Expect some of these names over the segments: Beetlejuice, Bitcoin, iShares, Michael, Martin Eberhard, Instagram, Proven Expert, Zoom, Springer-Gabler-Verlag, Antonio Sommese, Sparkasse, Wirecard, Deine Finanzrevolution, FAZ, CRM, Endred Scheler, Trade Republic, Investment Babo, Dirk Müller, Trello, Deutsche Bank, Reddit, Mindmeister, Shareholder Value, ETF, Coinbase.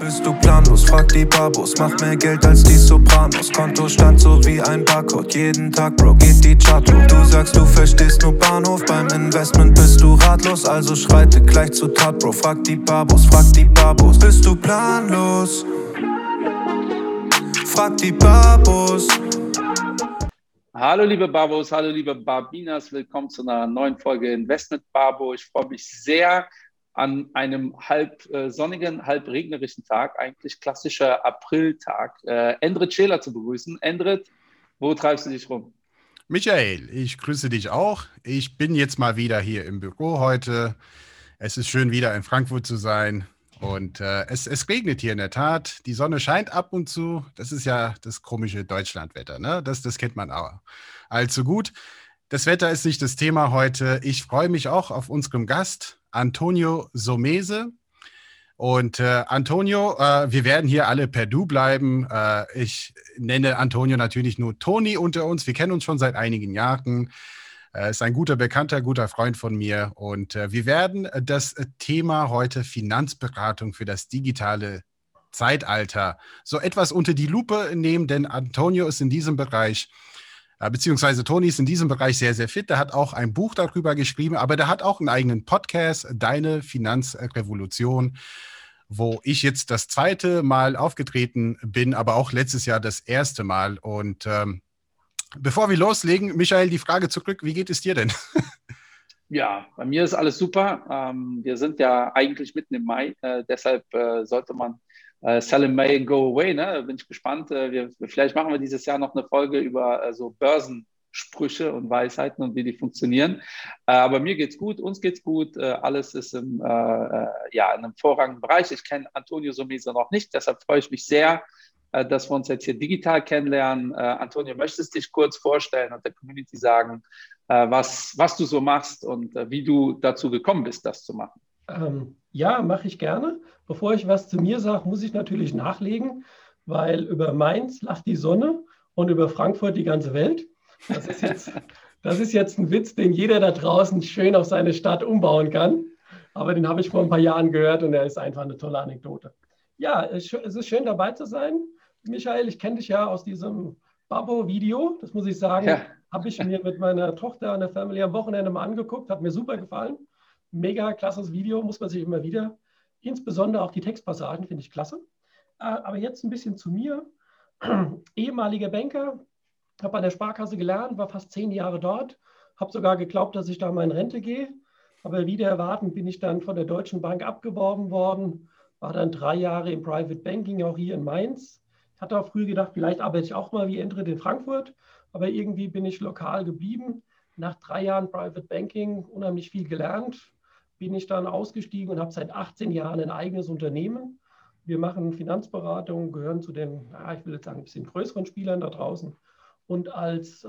Bist du planlos? Frag die Babos. Mach mehr Geld als die Sopranos. Kontostand so wie ein Barcode. Jeden Tag, Bro, geht die Chart hoch. Du sagst, du verstehst nur Bahnhof. Beim Investment bist du ratlos. Also schreite gleich zur Tat, Bro. Frag die Babos, frag die Babos. Bist du planlos? Frag die Babos. Hallo liebe Babos, hallo liebe Babinas. Willkommen zu einer neuen Folge Investment Babo. Ich freue mich sehr, an einem halb sonnigen, halb regnerischen Tag, eigentlich klassischer Apriltag, Endred Scheler zu begrüßen. Endred, wo treibst du dich rum? Michael, ich grüße dich auch. Ich bin jetzt mal wieder hier im Büro heute. Es ist schön, wieder in Frankfurt zu sein. Und es regnet hier in der Tat. Die Sonne scheint ab und zu. Das ist ja das komische Deutschlandwetter, ne? Das kennt man auch allzu gut. Das Wetter ist nicht das Thema heute. Ich freue mich auch auf unseren Gast, Antonio Sommese. Und Antonio, wir werden hier alle per Du bleiben. Ich nenne Antonio natürlich nur Toni unter uns. Wir kennen uns schon seit einigen Jahren. Ist ein guter Bekannter, guter Freund von mir. Und wir werden das Thema heute Finanzberatung für das digitale Zeitalter so etwas unter die Lupe nehmen, denn Antonio ist in diesem Bereich beziehungsweise Toni ist in diesem Bereich sehr, sehr fit. Der hat auch ein Buch darüber geschrieben, aber der hat auch einen eigenen Podcast, Deine Finanzrevolution, wo ich jetzt das zweite Mal aufgetreten bin, aber auch letztes Jahr das erste Mal. Und bevor wir loslegen, Michael, die Frage zurück, wie geht es dir denn? Ja, bei mir ist alles super. Wir sind ja eigentlich mitten im Mai, deshalb sollte man Sell in May and Go Away, ne? Bin ich gespannt. Vielleicht machen wir dieses Jahr noch eine Folge über so Börsensprüche und Weisheiten und wie die funktionieren. Aber mir geht's gut, uns geht's gut. Alles ist in einem hervorragenden Bereich. Ich kenne Antonio Sommese noch nicht, deshalb freue ich mich sehr, dass wir uns jetzt hier digital kennenlernen. Antonio, möchtest du dich kurz vorstellen und der Community sagen, was du so machst und wie du dazu gekommen bist, das zu machen? Ja, mache ich gerne. Bevor ich was zu mir sage, muss ich natürlich nachlegen, weil über Mainz lacht die Sonne und über Frankfurt die ganze Welt. Das ist jetzt ein Witz, den jeder da draußen schön auf seine Stadt umbauen kann. Aber den habe ich vor ein paar Jahren gehört und er ist einfach eine tolle Anekdote. Ja, es ist schön dabei zu sein. Michael, ich kenne dich ja aus diesem Babo-Video, das muss ich sagen, ja. Habe ich mir mit meiner Tochter und der Family am Wochenende mal angeguckt, hat mir super gefallen. Mega klasses Video, muss man sich immer wieder, insbesondere auch die Textpassagen, finde ich klasse. Aber jetzt ein bisschen zu mir. Ehemaliger Banker, habe an der Sparkasse gelernt, war fast 10 Jahre dort, habe sogar geglaubt, dass ich da mal in Rente gehe. Aber wieder erwarten bin ich dann von der Deutschen Bank abgeworben worden, war dann 3 Jahre im Private Banking, auch hier in Mainz. Ich hatte auch früh gedacht, vielleicht arbeite ich auch mal wie Endred in Frankfurt, aber irgendwie bin ich lokal geblieben. Nach 3 Jahren Private Banking unheimlich viel gelernt, bin ich dann ausgestiegen und habe seit 18 Jahren ein eigenes Unternehmen. Wir machen Finanzberatung, gehören zu den, ich will jetzt sagen, ein bisschen größeren Spielern da draußen. Und als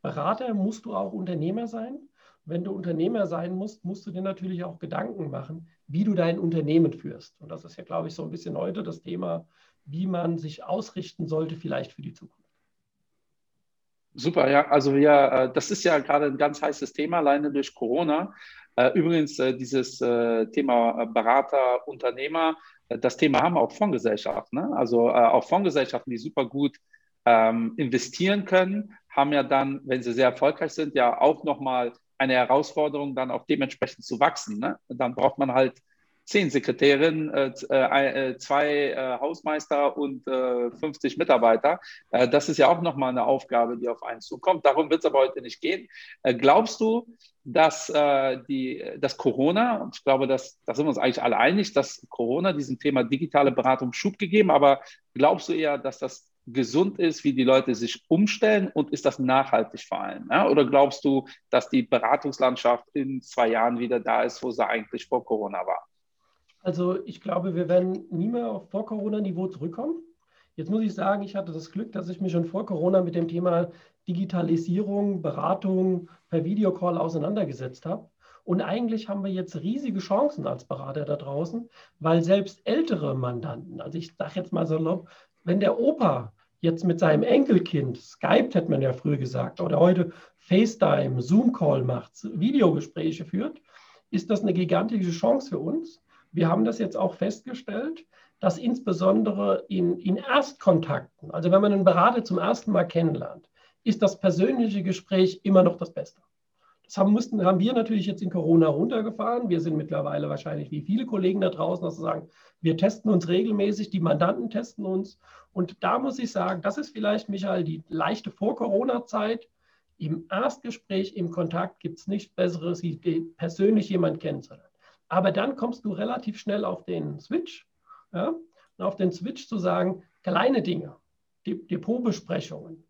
Berater musst du auch Unternehmer sein. Wenn du Unternehmer sein musst, musst du dir natürlich auch Gedanken machen, wie du dein Unternehmen führst. Und das ist ja, glaube ich, so ein bisschen heute das Thema, wie man sich ausrichten sollte, vielleicht für die Zukunft. Super, ja, also das ist ja gerade ein ganz heißes Thema, alleine durch Corona. Übrigens, dieses Thema Berater, Unternehmer, das Thema haben auch Fondsgesellschaften, ne? Also auch Fondsgesellschaften, die super gut investieren können, haben ja dann, wenn sie sehr erfolgreich sind, ja auch nochmal eine Herausforderung, dann auch dementsprechend zu wachsen, ne? Dann braucht man halt 10 Sekretärinnen, 2 Hausmeister und 50 Mitarbeiter. Das ist ja auch nochmal eine Aufgabe, die auf einen zukommt. Darum wird es aber heute nicht gehen. Glaubst du, dass das Corona, und ich glaube, da sind wir uns eigentlich alle einig, dass Corona diesem Thema digitale Beratung Schub gegeben, aber glaubst du eher, dass das gesund ist, wie die Leute sich umstellen und ist das nachhaltig vor allem? Ne? Oder glaubst du, dass die Beratungslandschaft in 2 Jahren wieder da ist, wo sie eigentlich vor Corona war? Also ich glaube, wir werden nie mehr auf Vor-Corona-Niveau zurückkommen. Jetzt muss ich sagen, ich hatte das Glück, dass ich mich schon vor Corona mit dem Thema Digitalisierung, Beratung per Videocall auseinandergesetzt habe. Und eigentlich haben wir jetzt riesige Chancen als Berater da draußen, weil selbst ältere Mandanten, also ich sage jetzt mal salopp, wenn der Opa jetzt mit seinem Enkelkind, Skype hat man ja früher gesagt, oder heute FaceTime, Zoom-Call macht, Videogespräche führt, ist das eine gigantische Chance für uns. Wir haben das jetzt auch festgestellt, dass insbesondere in Erstkontakten, also wenn man einen Berater zum ersten Mal kennenlernt, ist das persönliche Gespräch immer noch das Beste. Das haben wir natürlich jetzt in Corona runtergefahren. Wir sind mittlerweile wahrscheinlich wie viele Kollegen da draußen, dass sie sagen, wir testen uns regelmäßig, die Mandanten testen uns. Und da muss ich sagen, das ist vielleicht, Michael, die leichte Vor-Corona-Zeit. Im Erstgespräch, im Kontakt gibt es nichts Besseres, persönlich jemanden kennenzulernen. Aber dann kommst du relativ schnell auf den Switch, ja? Und auf den Switch zu sagen, kleine Dinge, Depotbesprechungen.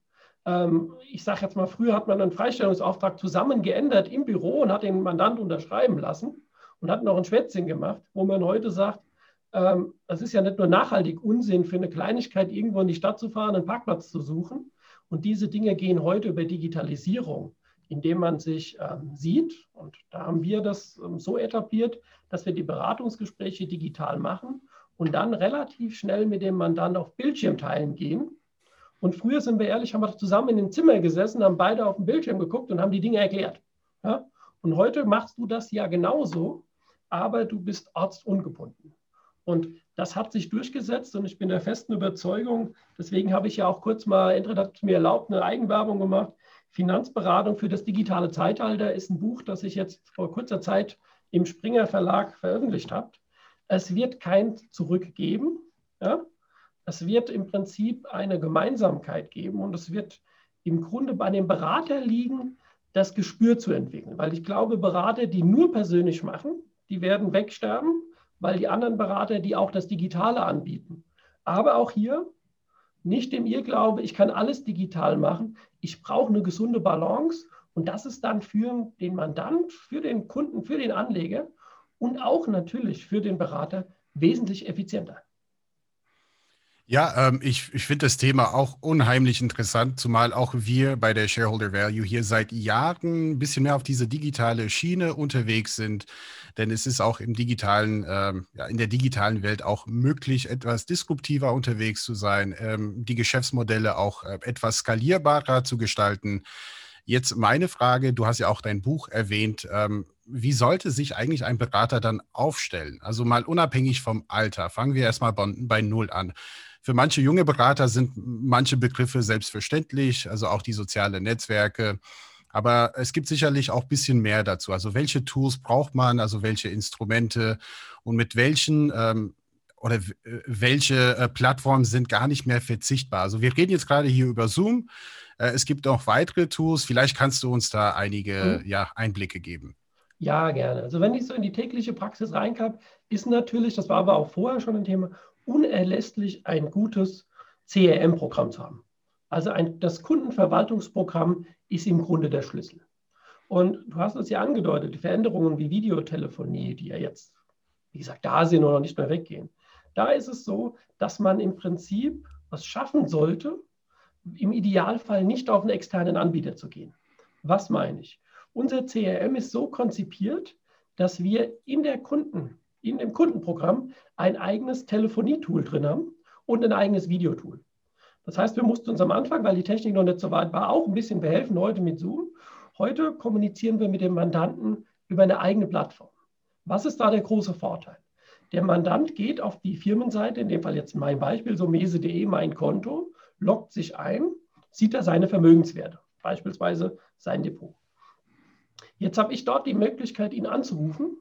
Ich sage jetzt mal, früher hat man einen Freistellungsauftrag zusammen geändert im Büro und hat den Mandant unterschreiben lassen und hat noch ein Schwätzchen gemacht, wo man heute sagt, das ist ja nicht nur nachhaltig Unsinn, für eine Kleinigkeit irgendwo in die Stadt zu fahren, einen Parkplatz zu suchen. Und diese Dinge gehen heute über Digitalisierung, indem man sich sieht. Und da haben wir das so etabliert, dass wir die Beratungsgespräche digital machen und dann relativ schnell mit dem Mandant auf Bildschirmteilen gehen. Und früher, sind wir ehrlich, haben wir zusammen in einem Zimmer gesessen, haben beide auf den Bildschirm geguckt und haben die Dinge erklärt. Ja? Und heute machst du das ja genauso, aber du bist ortsungebunden. Und das hat sich durchgesetzt und ich bin der festen Überzeugung, deswegen habe ich ja auch kurz mal, Endred hat mir erlaubt, eine Eigenwerbung gemacht, Finanzberatung für das digitale Zeitalter ist ein Buch, das ich jetzt vor kurzer Zeit im Springer-Verlag veröffentlicht habe. Es wird kein Zurück geben, ja? Es wird im Prinzip eine Gemeinsamkeit geben und es wird im Grunde bei dem Berater liegen, das Gespür zu entwickeln. Weil ich glaube, Berater, die nur persönlich machen, die werden wegsterben, weil die anderen Berater, die auch das Digitale anbieten. Aber auch hier nicht im Irrglaube, ich kann alles digital machen. Ich brauche eine gesunde Balance und das ist dann für den Mandant, für den Kunden, für den Anleger und auch natürlich für den Berater wesentlich effizienter. Ja, ich finde das Thema auch unheimlich interessant, zumal auch wir bei der Shareholder Value hier seit Jahren ein bisschen mehr auf diese digitale Schiene unterwegs sind, denn es ist auch im digitalen, in der digitalen Welt auch möglich, etwas disruptiver unterwegs zu sein, die Geschäftsmodelle auch etwas skalierbarer zu gestalten. Jetzt meine Frage, du hast ja auch dein Buch erwähnt, wie sollte sich eigentlich ein Berater dann aufstellen? Also mal unabhängig vom Alter, fangen wir erstmal bei Null an. Für manche junge Berater sind manche Begriffe selbstverständlich, also auch die sozialen Netzwerke. Aber es gibt sicherlich auch ein bisschen mehr dazu. Also welche Tools braucht man, also welche Instrumente und mit welchen welche Plattformen sind gar nicht mehr verzichtbar. Also wir reden jetzt gerade hier über Zoom. Es gibt auch weitere Tools. Vielleicht kannst du uns da einige Einblicke geben. Ja, gerne. Also wenn ich so in die tägliche Praxis reinkam, ist natürlich, das war aber auch vorher schon ein Thema, unerlässlich ein gutes CRM-Programm zu haben. Also das Kundenverwaltungsprogramm ist im Grunde der Schlüssel. Und du hast es ja angedeutet, die Veränderungen wie Videotelefonie, die ja jetzt, wie gesagt, da sind oder nicht mehr weggehen. Da ist es so, dass man im Prinzip was schaffen sollte, im Idealfall nicht auf einen externen Anbieter zu gehen. Was meine ich? Unser CRM ist so konzipiert, dass wir in dem Kundenprogramm ein eigenes Telefonietool drin haben und ein eigenes Videotool. Das heißt, wir mussten uns am Anfang, weil die Technik noch nicht so weit war, auch ein bisschen behelfen heute mit Zoom. Heute kommunizieren wir mit dem Mandanten über eine eigene Plattform. Was ist da der große Vorteil? Der Mandant geht auf die Firmenseite, in dem Fall jetzt mein Beispiel, sommese.de, mein Konto, loggt sich ein, sieht da seine Vermögenswerte, beispielsweise sein Depot. Jetzt habe ich dort die Möglichkeit, ihn anzurufen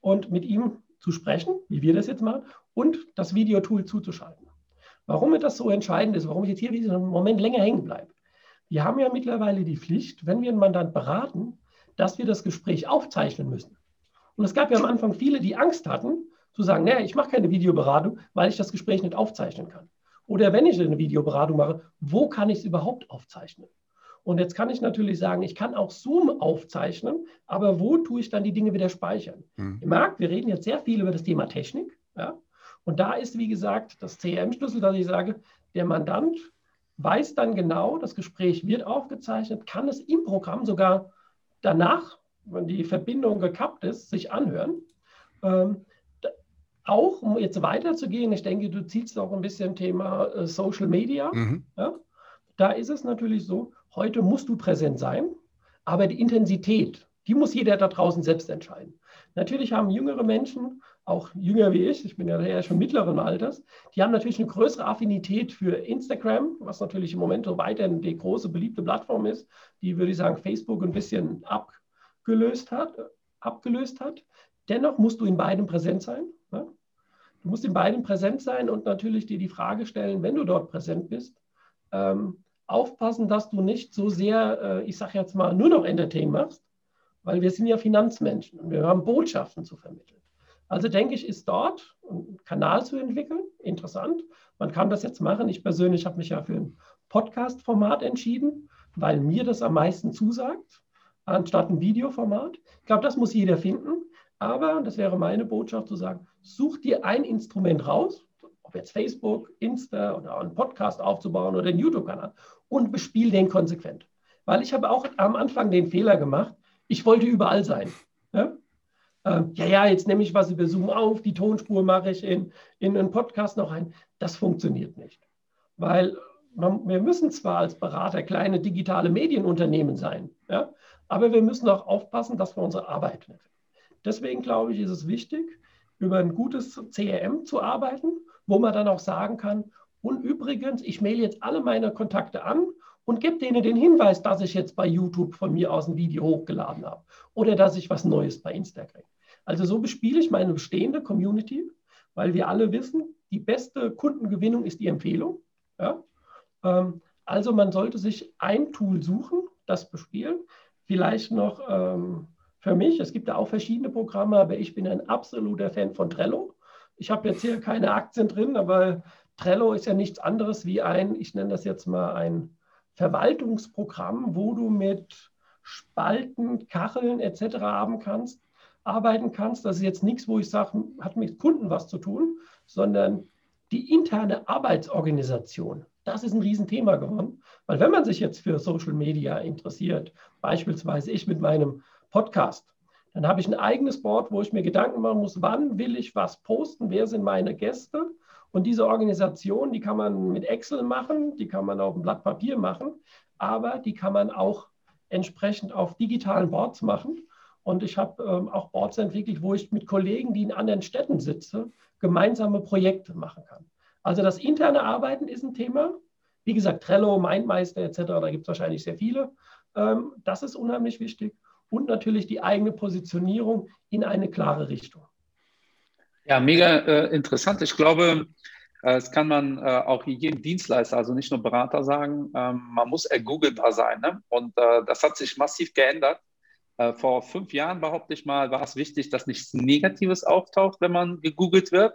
und mit ihm zu sprechen, wie wir das jetzt machen, und das Videotool zuzuschalten. Warum mir das so entscheidend ist, warum ich jetzt hier wieder einen Moment länger hängen bleibe. Wir haben ja mittlerweile die Pflicht, wenn wir einen Mandant beraten, dass wir das Gespräch aufzeichnen müssen. Und es gab ja am Anfang viele, die Angst hatten, zu sagen, naja, ich mache keine Videoberatung, weil ich das Gespräch nicht aufzeichnen kann. Oder wenn ich eine Videoberatung mache, wo kann ich es überhaupt aufzeichnen? Und jetzt kann ich natürlich sagen, ich kann auch Zoom aufzeichnen, aber wo tue ich dann die Dinge wieder speichern? Ihr merkt, wir reden jetzt sehr viel über das Thema Technik. Ja? Und da ist, wie gesagt, das CRM-Schlüssel, dass ich sage, der Mandant weiß dann genau, das Gespräch wird aufgezeichnet, kann es im Programm sogar danach, wenn die Verbindung gekappt ist, sich anhören. Auch, um jetzt weiterzugehen, ich denke, du ziehst auch ein bisschen Thema Social Media. Ja? Da ist es natürlich so, heute musst du präsent sein, aber die Intensität, die muss jeder da draußen selbst entscheiden. Natürlich haben jüngere Menschen auch jünger wie ich bin ja eher schon mittleren Alters, die haben natürlich eine größere Affinität für Instagram, was natürlich im Moment so weiterhin die große, beliebte Plattform ist, die, würde ich sagen, Facebook ein bisschen abgelöst hat. Dennoch musst du in beiden präsent sein. Ne? Du musst in beiden präsent sein und natürlich dir die Frage stellen, wenn du dort präsent bist, aufpassen, dass du nicht so sehr, ich sage jetzt mal, nur noch Entertain machst, weil wir sind ja Finanzmenschen und wir haben Botschaften zu vermitteln. Also denke ich, ist dort ein Kanal zu entwickeln, interessant. Man kann das jetzt machen. Ich persönlich habe mich ja für ein Podcast-Format entschieden, weil mir das am meisten zusagt, anstatt ein Videoformat. Ich glaube, das muss jeder finden. Aber, und das wäre meine Botschaft zu sagen, such dir ein Instrument raus, ob jetzt Facebook, Insta oder einen Podcast aufzubauen oder einen YouTube-Kanal und bespiel den konsequent. Weil ich habe auch am Anfang den Fehler gemacht, ich wollte überall sein. Ne? Jetzt nehme ich was über Zoom auf, die Tonspur mache ich in einen Podcast noch ein. Das funktioniert nicht. Weil wir müssen zwar als Berater kleine digitale Medienunternehmen sein, ja, aber wir müssen auch aufpassen, dass wir unsere Arbeit machen. Deswegen, glaube ich, ist es wichtig, über ein gutes CRM zu arbeiten, wo man dann auch sagen kann, und übrigens, ich mail jetzt alle meine Kontakte an und gebe denen den Hinweis, dass ich jetzt bei YouTube von mir aus ein Video hochgeladen habe oder dass ich was Neues bei Instagram. Also so bespiele ich meine bestehende Community, weil wir alle wissen, die beste Kundengewinnung ist die Empfehlung. Ja? Also man sollte sich ein Tool suchen, das bespielen. Vielleicht noch... Für mich, es gibt da auch verschiedene Programme, aber ich bin ein absoluter Fan von Trello. Ich habe jetzt hier keine Aktien drin, aber Trello ist ja nichts anderes wie ein, ich nenne das jetzt mal ein Verwaltungsprogramm, wo du mit Spalten, Kacheln etc. arbeiten kannst. Das ist jetzt nichts, wo ich sage, hat mit Kunden was zu tun, sondern die interne Arbeitsorganisation. Das ist ein Riesenthema geworden, weil wenn man sich jetzt für Social Media interessiert, beispielsweise ich mit meinem Podcast. Dann habe ich ein eigenes Board, wo ich mir Gedanken machen muss, wann will ich was posten, wer sind meine Gäste. Und diese Organisation, die kann man mit Excel machen, die kann man auf dem Blatt Papier machen, aber die kann man auch entsprechend auf digitalen Boards machen. Und ich habe auch Boards entwickelt, wo ich mit Kollegen, die in anderen Städten sitzen, gemeinsame Projekte machen kann. Also das interne Arbeiten ist ein Thema. Wie gesagt, Trello, Mindmeister etc., da gibt es wahrscheinlich sehr viele. Das ist unheimlich wichtig. Und natürlich die eigene Positionierung in eine klare Richtung. Ja, mega interessant. Ich glaube, das kann man auch jedem Dienstleister, also nicht nur Berater sagen, man muss ergoogelbar sein. Ne? Und das hat sich massiv geändert. Vor 5 Jahren, behaupte ich mal, war es wichtig, dass nichts Negatives auftaucht, wenn man gegoogelt wird.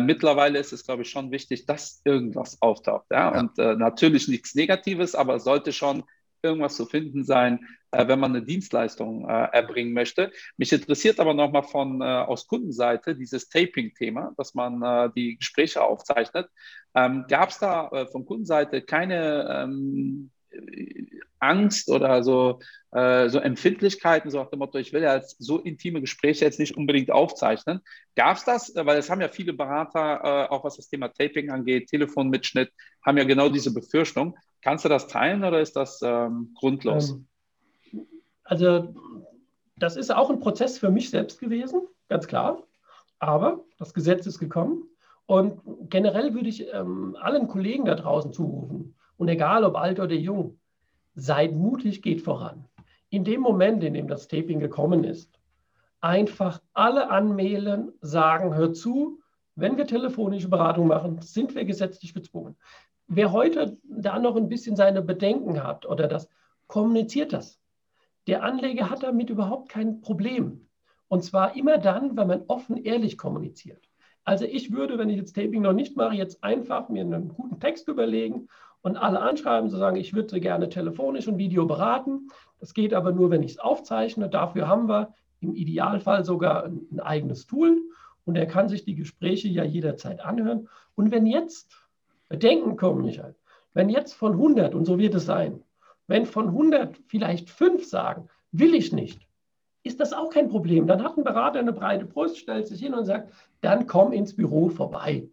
Mittlerweile ist es, glaube ich, schon wichtig, dass irgendwas auftaucht. Ja? Ja. Und natürlich nichts Negatives, aber es sollte schon irgendwas zu finden sein, wenn man eine Dienstleistung erbringen möchte. Mich interessiert aber nochmal aus Kundenseite dieses Taping-Thema, dass man die Gespräche aufzeichnet. Gab es da von Kundenseite keine Angst oder so Empfindlichkeiten, so nach dem Motto, ich will ja jetzt so intime Gespräche jetzt nicht unbedingt aufzeichnen. Gab es das? Weil es haben ja viele Berater, auch was das Thema Taping angeht, Telefonmitschnitt, haben ja genau diese Befürchtung. Kannst du das teilen oder ist das grundlos? Also das ist auch ein Prozess für mich selbst gewesen, ganz klar. Aber das Gesetz ist gekommen. Und generell würde ich allen Kollegen da draußen zurufen, und egal ob alt oder jung, seid mutig, geht voran. In dem Moment, in dem das Taping gekommen ist, einfach alle anmelden, sagen, hört zu, wenn wir telefonische Beratung machen, sind wir gesetzlich gezwungen. Wer heute da noch ein bisschen seine Bedenken hat oder das, kommuniziert das. Der Anleger hat damit überhaupt kein Problem. Und zwar immer dann, wenn man offen, ehrlich kommuniziert. Also ich würde, wenn ich jetzt Taping noch nicht mache, jetzt einfach mir einen guten Text überlegen und alle anschreiben, so sagen, ich würde gerne telefonisch und Video beraten. Das geht aber nur, wenn ich es aufzeichne. Dafür haben wir im Idealfall sogar ein eigenes Tool. Und er kann sich die Gespräche ja jederzeit anhören. Und wenn jetzt Bedenken kommen, Michael, wenn jetzt von 100, und so wird es sein, wenn von 100 vielleicht 5 sagen, will ich nicht, ist das auch kein Problem. Dann hat ein Berater eine breite Brust, stellt sich hin und sagt, dann komm ins Büro vorbei.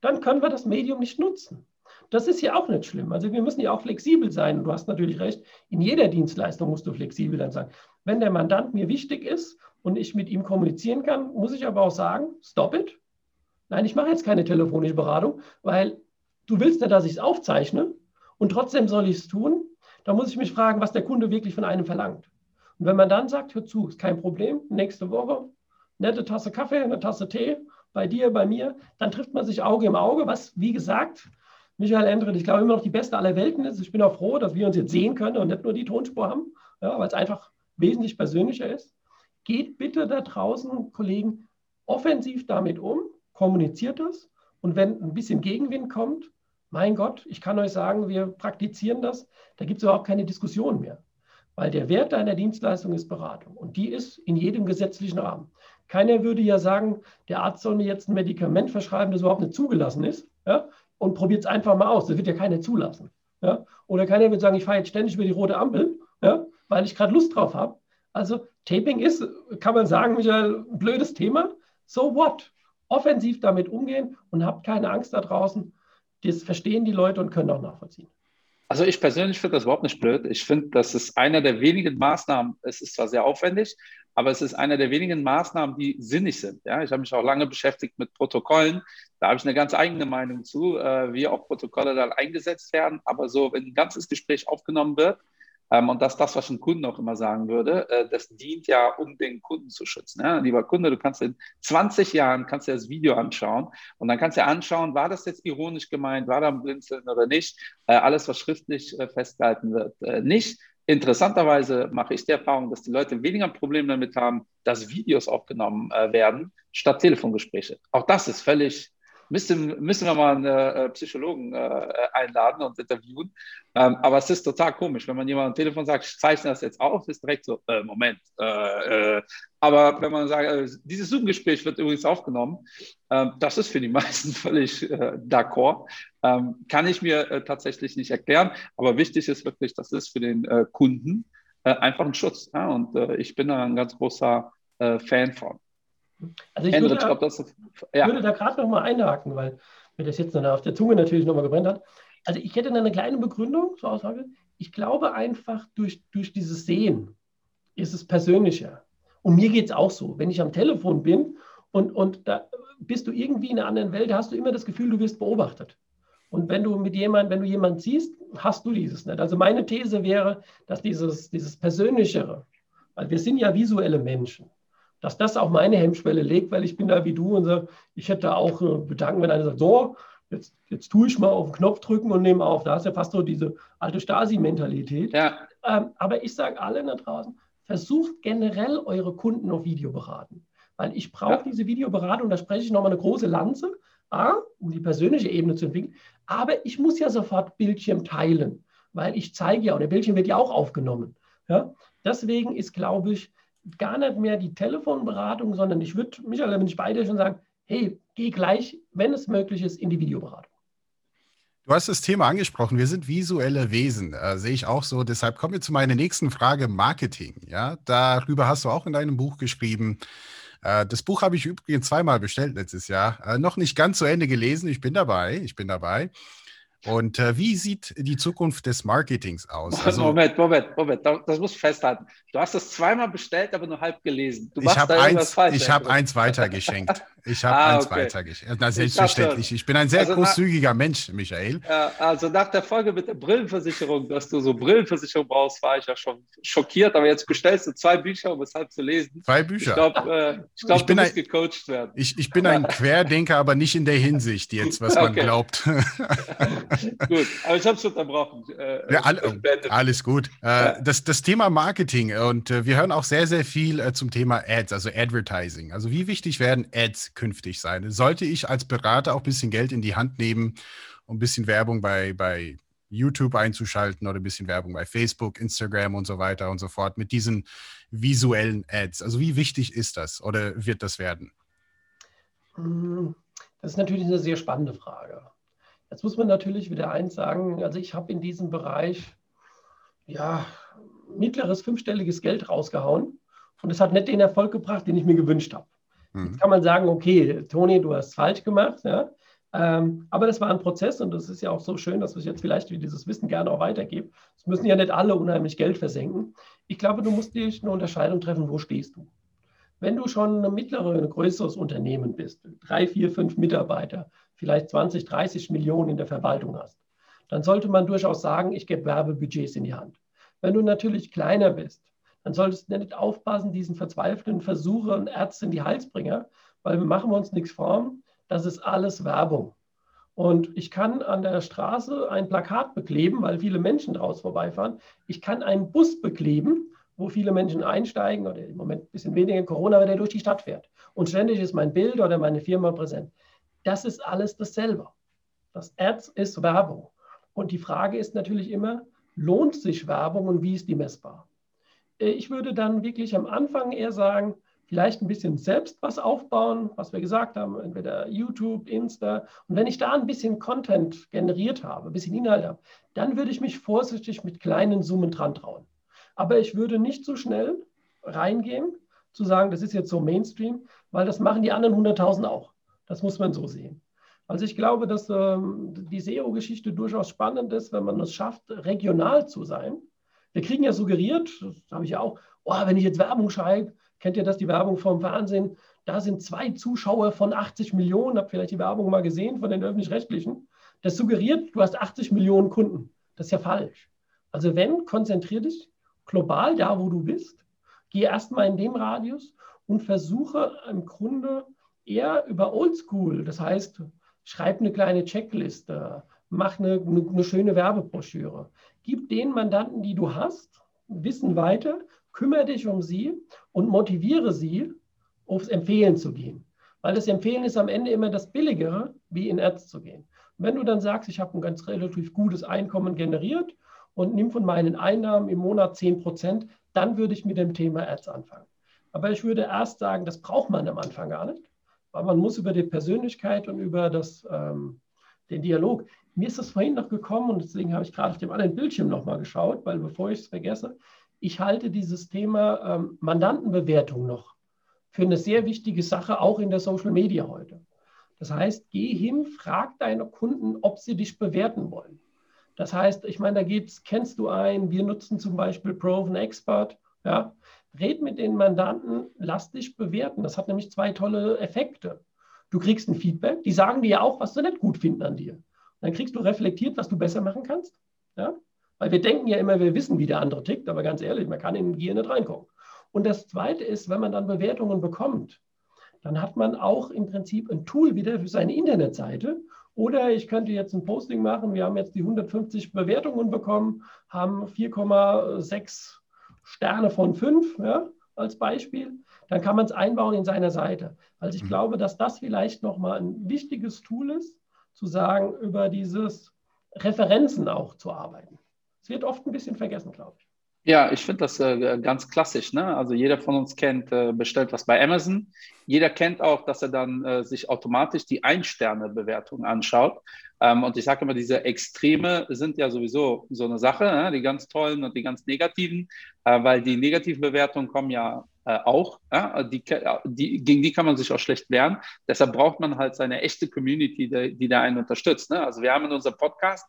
Dann können wir das Medium nicht nutzen. Das ist ja auch nicht schlimm. Also wir müssen ja auch flexibel sein. Und du hast natürlich recht, in jeder Dienstleistung musst du flexibel dann sagen, wenn der Mandant mir wichtig ist, und ich mit ihm kommunizieren kann, muss ich aber auch sagen, stop it. Nein, ich mache jetzt keine telefonische Beratung, weil du willst ja, dass ich es aufzeichne und trotzdem soll ich es tun. Da muss ich mich fragen, was der Kunde wirklich von einem verlangt. Und wenn man dann sagt, hör zu, ist kein Problem, nächste Woche, nette Tasse Kaffee, eine Tasse Tee, bei dir, bei mir, dann trifft man sich Auge im Auge, was, wie gesagt, Michael Endred, ich glaube, immer noch die beste aller Welten ist. Ich bin auch froh, dass wir uns jetzt sehen können und nicht nur die Tonspur haben, ja, weil es einfach wesentlich persönlicher ist. Geht bitte da draußen, Kollegen, offensiv damit um, kommuniziert das und wenn ein bisschen Gegenwind kommt, mein Gott, ich kann euch sagen, wir praktizieren das, da gibt es überhaupt keine Diskussion mehr, weil der Wert deiner Dienstleistung ist Beratung und die ist in jedem gesetzlichen Rahmen. Keiner würde ja sagen, der Arzt soll mir jetzt ein Medikament verschreiben, das überhaupt nicht zugelassen ist, ja, und probiert es einfach mal aus, das wird ja keiner zulassen. Ja. Oder keiner würde sagen, ich fahre jetzt ständig über die rote Ampel, ja, weil ich gerade Lust drauf habe. Also Taping ist, kann man sagen, Michael, ein blödes Thema, so what? Offensiv damit umgehen und habt keine Angst da draußen, das verstehen die Leute und können auch nachvollziehen. Also ich persönlich finde das überhaupt nicht blöd. Ich finde, das ist einer der wenigen Maßnahmen, es ist zwar sehr aufwendig, aber es ist einer der wenigen Maßnahmen, die sinnig sind. Ja, ich habe mich auch lange beschäftigt mit Protokollen. Da habe ich eine ganz eigene Meinung zu, wie auch Protokolle dann eingesetzt werden. Aber so, wenn ein ganzes Gespräch aufgenommen wird, und das ist das, was ich dem Kunden auch immer sagen würde, das dient ja, um den Kunden zu schützen. Ja, lieber Kunde, du kannst in 20 Jahren kannst dir das Video anschauen und dann kannst du anschauen, war das jetzt ironisch gemeint, war da ein Blinzeln oder nicht. Alles, was schriftlich festgehalten wird, nicht. Interessanterweise mache ich die Erfahrung, dass die Leute weniger Probleme damit haben, dass Videos aufgenommen werden, statt Telefongespräche. Auch das ist völlig... Müssen wir mal einen Psychologen einladen und interviewen. Aber es ist total komisch, wenn man jemandem am Telefon sagt, ich zeichne das jetzt auf, ist direkt so, Moment. Aber wenn man sagt, dieses Zoom-Gespräch wird übrigens aufgenommen, das ist für die meisten völlig d'accord. Kann ich mir tatsächlich nicht erklären. Aber wichtig ist wirklich, das ist für den Kunden einfach ein Schutz. Ja? Und ich bin da ein ganz großer Fan von. Also ich würde da gerade nochmal einhaken, weil mir das jetzt auf der Zunge natürlich nochmal gebrannt hat. Also ich hätte eine kleine Begründung zur Aussage. Ich glaube einfach, durch dieses Sehen ist es persönlicher. Und mir geht es auch so. Wenn ich am Telefon bin und da bist du irgendwie in einer anderen Welt, hast du immer das Gefühl, du wirst beobachtet. Und wenn du jemanden siehst, hast du dieses nicht. Also meine These wäre, dass dieses Persönlichere, weil wir sind ja visuelle Menschen, dass das auch meine Hemmschwelle legt, weil ich bin da wie du und sage, ich hätte auch Bedanken, wenn einer sagt, so, jetzt tue ich mal auf den Knopf drücken und nehme auf. Da ist ja fast so diese alte Stasi-Mentalität. Ja. Aber ich sage allen da draußen, versucht generell eure Kunden auf Video beraten, weil ich brauche diese Videoberatung, da spreche ich nochmal eine große Lanze, um die persönliche Ebene zu entwickeln, aber ich muss ja sofort Bildschirm teilen, weil ich zeige ja, und der Bildschirm wird ja auch aufgenommen. Ja? Deswegen ist, glaube ich, gar nicht mehr die Telefonberatung, sondern ich würde, Michael, wenn ich bei dir schon sagen, hey, geh gleich, wenn es möglich ist, in die Videoberatung. Du hast das Thema angesprochen, wir sind visuelle Wesen, sehe ich auch so. Deshalb kommen wir zu meiner nächsten Frage, Marketing. Ja? Darüber hast du auch in deinem Buch geschrieben. Das Buch habe ich übrigens zweimal bestellt letztes Jahr. Noch nicht ganz zu Ende gelesen, ich bin dabei. Und wie sieht die Zukunft des Marketings aus? Moment, das musst du festhalten. Du hast es zweimal bestellt, aber nur halb gelesen. Ich habe eins weitergeschenkt. Ich habe eins weitergeschenkt. Na, selbstverständlich. Ich bin ein sehr großzügiger Mensch, Michael. Also nach der Folge mit der Brillenversicherung, dass du so Brillenversicherung brauchst, war ich ja schon schockiert. Aber jetzt bestellst du zwei Bücher, um es halb zu lesen. Zwei Bücher? Ich glaube, du musst gecoacht werden. Ich bin ein Querdenker, aber nicht in der Hinsicht jetzt, was man glaubt. Gut, aber ich habe es unterbrochen. Alles gut. Das Thema Marketing und wir hören auch sehr, sehr viel zum Thema Ads, also Advertising. Also wie wichtig werden Ads künftig sein? Sollte ich als Berater auch ein bisschen Geld in die Hand nehmen, um ein bisschen Werbung bei YouTube einzuschalten oder ein bisschen Werbung bei Facebook, Instagram und so weiter und so fort mit diesen visuellen Ads? Also wie wichtig ist das oder wird das werden? Das ist natürlich eine sehr spannende Frage. Jetzt muss man natürlich wieder eins sagen, also ich habe in diesem Bereich mittleres fünfstelliges Geld rausgehauen und es hat nicht den Erfolg gebracht, den ich mir gewünscht habe. Mhm. Jetzt kann man sagen, okay, Toni, du hast es falsch gemacht, ja? Aber das war ein Prozess und das ist ja auch so schön, dass ich jetzt vielleicht dieses Wissen gerne auch weitergebe. Es müssen ja nicht alle unheimlich Geld versenken. Ich glaube, du musst dir eine Unterscheidung treffen, wo stehst du. Wenn du schon ein mittleres, ein größeres Unternehmen bist, 3, 4, 5 Mitarbeiter, vielleicht 20, 30 Millionen in der Verwaltung hast, dann sollte man durchaus sagen, ich gebe Werbebudgets in die Hand. Wenn du natürlich kleiner bist, dann solltest du nicht aufpassen, diesen verzweifelten Versuchern, Ärzten in die Halsbringer, weil wir machen uns nichts vor, das ist alles Werbung. Und ich kann an der Straße ein Plakat bekleben, weil viele Menschen draus vorbeifahren. Ich kann einen Bus bekleben, wo viele Menschen einsteigen oder im Moment ein bisschen weniger Corona, aber der durch die Stadt fährt. Und ständig ist mein Bild oder meine Firma präsent. Das ist alles dasselbe. Das Ads ist Werbung. Und die Frage ist natürlich immer, lohnt sich Werbung und wie ist die messbar? Ich würde dann wirklich am Anfang eher sagen, vielleicht ein bisschen selbst was aufbauen, was wir gesagt haben, entweder YouTube, Insta. Und wenn ich da ein bisschen Content generiert habe, ein bisschen Inhalt habe, dann würde ich mich vorsichtig mit kleinen Summen dran trauen. Aber ich würde nicht so schnell reingehen, zu sagen, das ist jetzt so Mainstream, weil das machen die anderen 100.000 auch. Das muss man so sehen. Also ich glaube, dass die SEO-Geschichte durchaus spannend ist, wenn man es schafft, regional zu sein. Wir kriegen ja suggeriert, das habe ich ja auch, wenn ich jetzt Werbung schreibe, kennt ihr das, die Werbung vom Fernsehen, da sind 2 Zuschauer von 80 Millionen, habt vielleicht die Werbung mal gesehen von den Öffentlich-Rechtlichen, das suggeriert, du hast 80 Millionen Kunden. Das ist ja falsch. Also wenn, konzentriere dich global da, wo du bist, geh erstmal in dem Radius und versuche im Grunde eher über Oldschool, das heißt, schreib eine kleine Checkliste, mach eine schöne Werbebroschüre, gib den Mandanten, die du hast, Wissen weiter, kümmere dich um sie und motiviere sie, aufs Empfehlen zu gehen. Weil das Empfehlen ist am Ende immer das Billigere, wie in Ads zu gehen. Und wenn du dann sagst, ich habe ein ganz relativ gutes Einkommen generiert und nimm von meinen Einnahmen im Monat 10%, dann würde ich mit dem Thema Ads anfangen. Aber ich würde erst sagen, das braucht man am Anfang gar nicht, weil man muss über die Persönlichkeit und über den Dialog. Mir ist das vorhin noch gekommen und deswegen habe ich gerade auf dem anderen Bildschirm nochmal geschaut, weil bevor ich es vergesse, ich halte dieses Thema Mandantenbewertung noch für eine sehr wichtige Sache, auch in der Social Media heute. Das heißt, geh hin, frag deine Kunden, ob sie dich bewerten wollen. Das heißt, ich meine, da gibt's, kennst du einen, wir nutzen zum Beispiel Proven Expert, ja? Red mit den Mandanten, lass dich bewerten. Das hat nämlich 2 tolle Effekte. Du kriegst ein Feedback, die sagen dir ja auch, was sie nicht gut finden an dir. Dann kriegst du reflektiert, was du besser machen kannst. Ja? Weil wir denken ja immer, wir wissen, wie der andere tickt, aber ganz ehrlich, man kann in die Gier nicht reinkommen. Und das Zweite ist, wenn man dann Bewertungen bekommt, dann hat man auch im Prinzip ein Tool wieder für seine Internetseite. Oder ich könnte jetzt ein Posting machen, wir haben jetzt die 150 Bewertungen bekommen, haben 4,6 Sterne von 5, ja, als Beispiel. Dann kann man es einbauen in seiner Seite. Also ich glaube, dass das vielleicht nochmal ein wichtiges Tool ist, zu sagen, über dieses Referenzen auch zu arbeiten. Es wird oft ein bisschen vergessen, glaube ich. Ja, ich finde das ganz klassisch, ne? Also jeder von uns kennt, bestellt was bei Amazon. Jeder kennt auch, dass er dann sich automatisch die 1-Sterne-Bewertung anschaut. Und ich sage immer, diese Extreme sind ja sowieso so eine Sache, ne? Die ganz tollen und die ganz negativen, weil die negativen Bewertungen kommen ja auch, gegen die kann man sich auch schlecht wehren. Deshalb braucht man halt seine echte Community, die da einen unterstützt. Ne? Also wir haben in unserem Podcast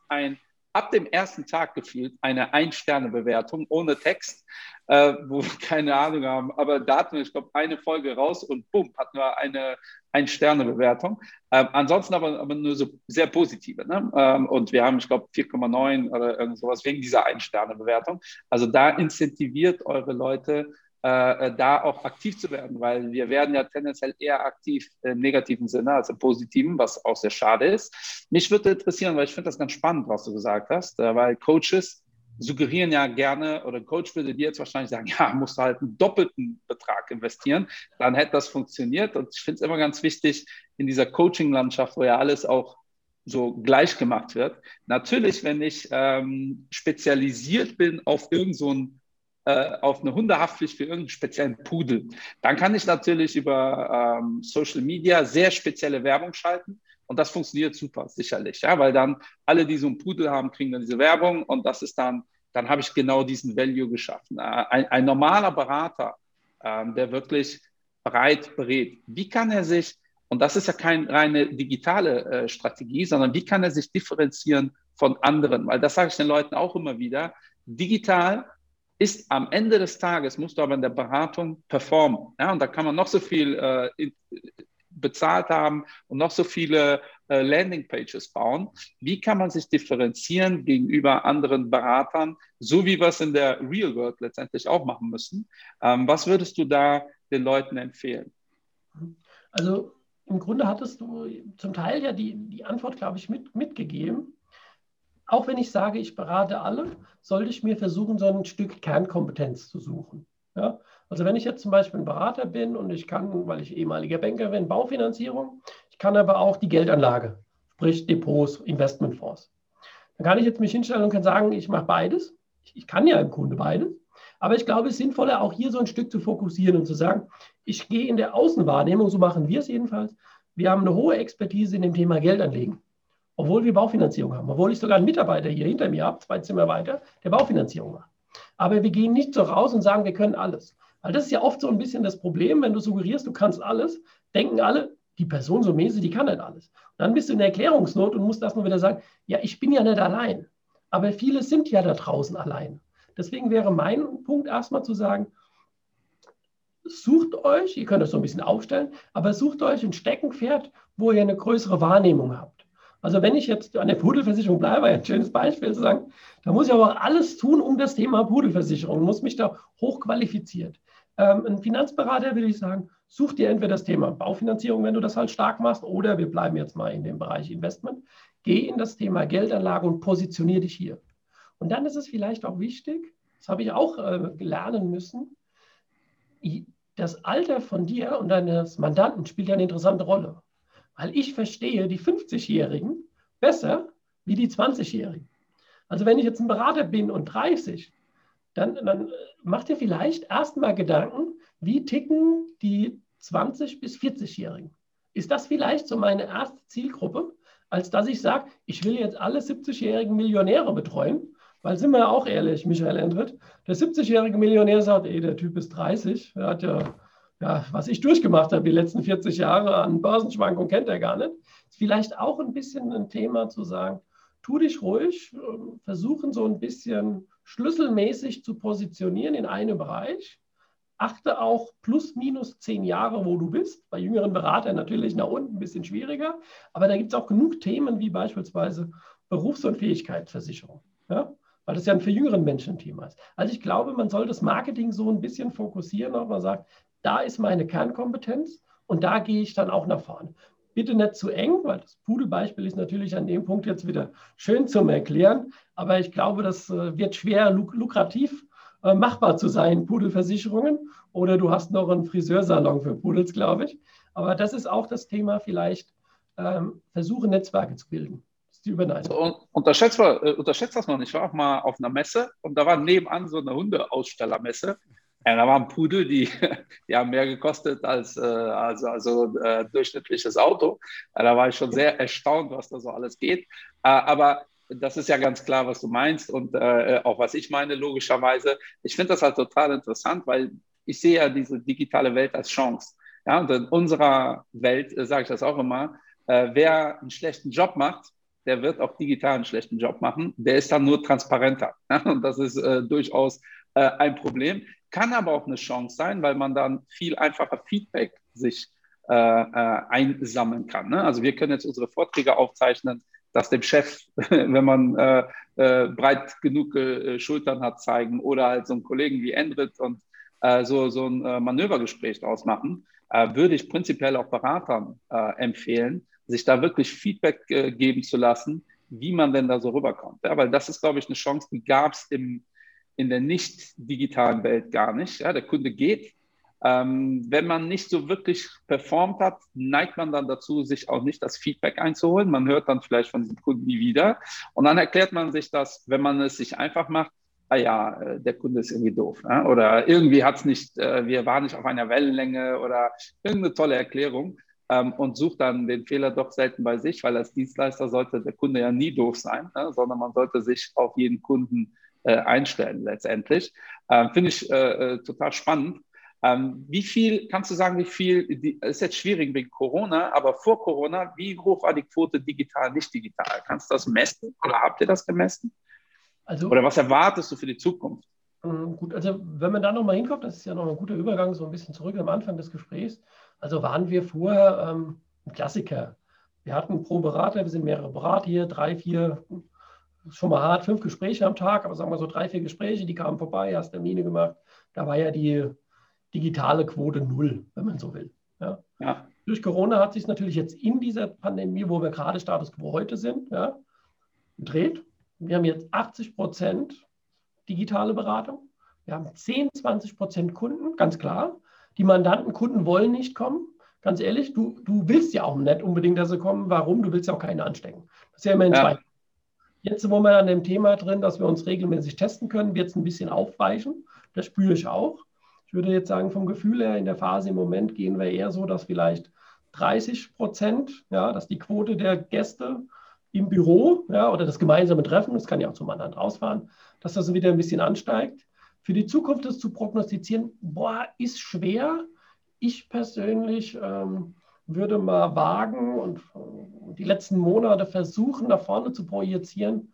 ab dem ersten Tag gefühlt eine 1-Sterne-Bewertung ohne Text, wo wir keine Ahnung haben, aber da hatten wir, ich glaube, eine Folge raus und bumm, hatten wir eine 1-Sterne-Bewertung. Ansonsten aber nur so sehr positive. Ne? Und wir haben, ich glaube, 4,9 oder irgend sowas wegen dieser 1-Sterne-Bewertung. Also da incentiviert eure Leute, da auch aktiv zu werden, weil wir werden ja tendenziell eher aktiv im negativen Sinne als im positiven, was auch sehr schade ist. Mich würde interessieren, weil ich finde das ganz spannend, was du gesagt hast, weil Coaches suggerieren ja gerne, oder ein Coach würde dir jetzt wahrscheinlich sagen, ja, musst du halt einen doppelten Betrag investieren, dann hätte das funktioniert. Und ich finde es immer ganz wichtig, in dieser Coaching-Landschaft, wo ja alles auch so gleich gemacht wird, natürlich, wenn ich spezialisiert bin auf irgend so ein auf eine Hundehaftpflicht für irgendeinen speziellen Pudel. Dann kann ich natürlich über Social Media sehr spezielle Werbung schalten und das funktioniert super, sicherlich, ja, weil dann alle, die so einen Pudel haben, kriegen dann diese Werbung und das ist dann habe ich genau diesen Value geschaffen. Ein normaler Berater, der wirklich breit berät, wie kann er sich, und das ist ja keine reine digitale Strategie, sondern wie kann er sich differenzieren von anderen? Weil das sage ich den Leuten auch immer wieder, digital ist am Ende des Tages, musst du aber in der Beratung performen. Ja, und da kann man noch so viel bezahlt haben und noch so viele Landingpages bauen. Wie kann man sich differenzieren gegenüber anderen Beratern, so wie wir es in der Real World letztendlich auch machen müssen? Was würdest du da den Leuten empfehlen? Also im Grunde hattest du zum Teil ja die Antwort, glaube ich, mitgegeben. Auch wenn ich sage, ich berate alle, sollte ich mir versuchen, so ein Stück Kernkompetenz zu suchen. Ja? Also wenn ich jetzt zum Beispiel ein Berater bin und ich kann, weil ich ehemaliger Banker bin, Baufinanzierung, ich kann aber auch die Geldanlage, sprich Depots, Investmentfonds. Dann kann ich jetzt mich hinstellen und kann sagen, ich mache beides. Ich kann ja im Grunde beides. Aber ich glaube, es ist sinnvoller, auch hier so ein Stück zu fokussieren und zu sagen, ich gehe in der Außenwahrnehmung, so machen wir es jedenfalls, wir haben eine hohe Expertise in dem Thema Geldanlegen, obwohl wir Baufinanzierung haben, obwohl ich sogar einen Mitarbeiter hier hinter mir habe, 2 Zimmer weiter, der Baufinanzierung macht. Aber wir gehen nicht so raus und sagen, wir können alles. Weil das ist ja oft so ein bisschen das Problem, wenn du suggerierst, du kannst alles, denken alle, die Person so mäßig, die kann nicht alles. Und dann bist du in der Erklärungsnot und musst erstmal wieder sagen, ja, ich bin ja nicht allein, aber viele sind ja da draußen allein. Deswegen wäre mein Punkt erstmal zu sagen, sucht euch, ihr könnt euch so ein bisschen aufstellen, aber sucht euch ein Steckenpferd, wo ihr eine größere Wahrnehmung habt. Also wenn ich jetzt an der Pudelversicherung bleibe, ein schönes Beispiel zu sagen, da muss ich aber auch alles tun um das Thema Pudelversicherung, muss mich da hochqualifiziert. Ein Finanzberater, würde ich sagen, sucht dir entweder das Thema Baufinanzierung, wenn du das halt stark machst, oder wir bleiben jetzt mal in dem Bereich Investment, geh in das Thema Geldanlage und positionier dich hier. Und dann ist es vielleicht auch wichtig, das habe ich auch lernen müssen, das Alter von dir und deines Mandanten spielt ja eine interessante Rolle. Weil ich verstehe die 50-Jährigen besser wie die 20-Jährigen. Also wenn ich jetzt ein Berater bin und 30, dann mach dir vielleicht erstmal Gedanken, wie ticken die 20- bis 40-Jährigen. Ist das vielleicht so meine erste Zielgruppe, als dass ich sage, ich will jetzt alle 70-jährigen Millionäre betreuen? Weil sind wir ja auch ehrlich, Michael Endred, der 70-jährige Millionär sagt, der Typ ist 30, er hat ja, was ich durchgemacht habe die letzten 40 Jahre an Börsenschwankungen, kennt er gar nicht. Ist vielleicht auch ein bisschen ein Thema zu sagen, tu dich ruhig, versuchen so ein bisschen schlüsselmäßig zu positionieren in einem Bereich. Achte auch plus minus 10 Jahre, wo du bist. Bei jüngeren Beratern natürlich nach unten ein bisschen schwieriger, aber da gibt es auch genug Themen wie beispielsweise Berufsunfähigkeitsversicherung. Ja? Weil das ja für jüngeren Menschen ein Thema ist. Also ich glaube, man soll das Marketing so ein bisschen fokussieren, aber man sagt, da ist meine Kernkompetenz und da gehe ich dann auch nach vorne. Bitte nicht zu eng, weil das Pudelbeispiel ist natürlich an dem Punkt jetzt wieder schön zum Erklären, aber ich glaube, das wird schwer lukrativ machbar zu sein, Pudelversicherungen, oder du hast noch einen Friseursalon für Pudels, glaube ich. Aber das ist auch das Thema vielleicht, versuche Netzwerke zu bilden. Unterschätzt das noch nicht. Ich war auch mal auf einer Messe und da war nebenan so eine Hundeausstellermesse. Ja, da waren Pudel, die haben mehr gekostet als durchschnittliches Auto. Da war ich schon sehr erstaunt, was da so alles geht. Aber das ist ja ganz klar, was du meinst und auch was ich meine, logischerweise. Ich finde das halt total interessant, weil ich sehe ja diese digitale Welt als Chance. Ja, und in unserer Welt, sage ich das auch immer, wer einen schlechten Job macht, der wird auch digital einen schlechten Job machen. Der ist dann nur transparenter. Ja? Und das ist durchaus ein Problem. Kann aber auch eine Chance sein, weil man dann viel einfacher Feedback sich einsammeln kann. Ne? Also wir können jetzt unsere Vorträge aufzeichnen, das dem Chef, wenn man breit genug Schultern hat, zeigen oder halt so einen Kollegen wie Endred und so ein Manövergespräch draus machen, würde ich prinzipiell auch Beratern empfehlen, sich da wirklich Feedback geben zu lassen, wie man denn da so rüberkommt. Ja, weil das ist, glaube ich, eine Chance, die gab es in der nicht-digitalen Welt gar nicht. Ja, der Kunde geht. Wenn man nicht so wirklich performt hat, neigt man dann dazu, sich auch nicht das Feedback einzuholen. Man hört dann vielleicht von diesem Kunden nie wieder. Und dann erklärt man sich das, wenn man es sich einfach macht, der Kunde ist irgendwie doof. Ne? Oder irgendwie hat es nicht, wir waren nicht auf einer Wellenlänge oder irgendeine tolle Erklärung. Und sucht dann den Fehler doch selten bei sich, weil als Dienstleister sollte der Kunde ja nie doof sein, ne? Sondern man sollte sich auf jeden Kunden einstellen letztendlich. Finde ich total spannend. Wie viel, ist jetzt schwierig wegen Corona, aber vor Corona, wie hoch war die Quote digital, nicht digital? Kannst du das messen oder habt ihr das gemessen? Also, oder was erwartest du für die Zukunft? Gut, also wenn man da nochmal hinkommt, das ist ja nochmal ein guter Übergang, so ein bisschen zurück am Anfang des Gesprächs. Also waren wir vorher ein Klassiker. Wir hatten pro Berater, wir sind mehrere Berater hier, 3, 4, ist schon mal hart, 5 Gespräche am Tag, aber sagen wir so 3, 4 Gespräche, die kamen vorbei, hast Termine gemacht. Da war ja die digitale Quote 0, wenn man so will. Ja. Ja. Durch Corona hat sich natürlich jetzt in dieser Pandemie, wo wir gerade Status Quo heute sind, ja, gedreht. Wir haben jetzt 80% digitale Beratung. Wir haben 10-20% Kunden, ganz klar. Die Mandantenkunden wollen nicht kommen. Ganz ehrlich, du willst ja auch nicht unbedingt, dass sie kommen. Warum? Du willst ja auch keine anstecken. Das ist ja immer ein Zweifel. Jetzt sind wir an dem Thema drin, dass wir uns regelmäßig testen können, wird es ein bisschen aufweichen. Das spüre ich auch. Ich würde jetzt sagen, vom Gefühl her, in der Phase im Moment gehen wir eher so, dass vielleicht 30%, ja, dass die Quote der Gäste im Büro, ja, oder das gemeinsame Treffen, das kann ja auch zum anderen rausfahren, dass das wieder ein bisschen ansteigt. Für die Zukunft das zu prognostizieren, ist schwer. Ich persönlich würde mal wagen und die letzten Monate versuchen, nach vorne zu projizieren,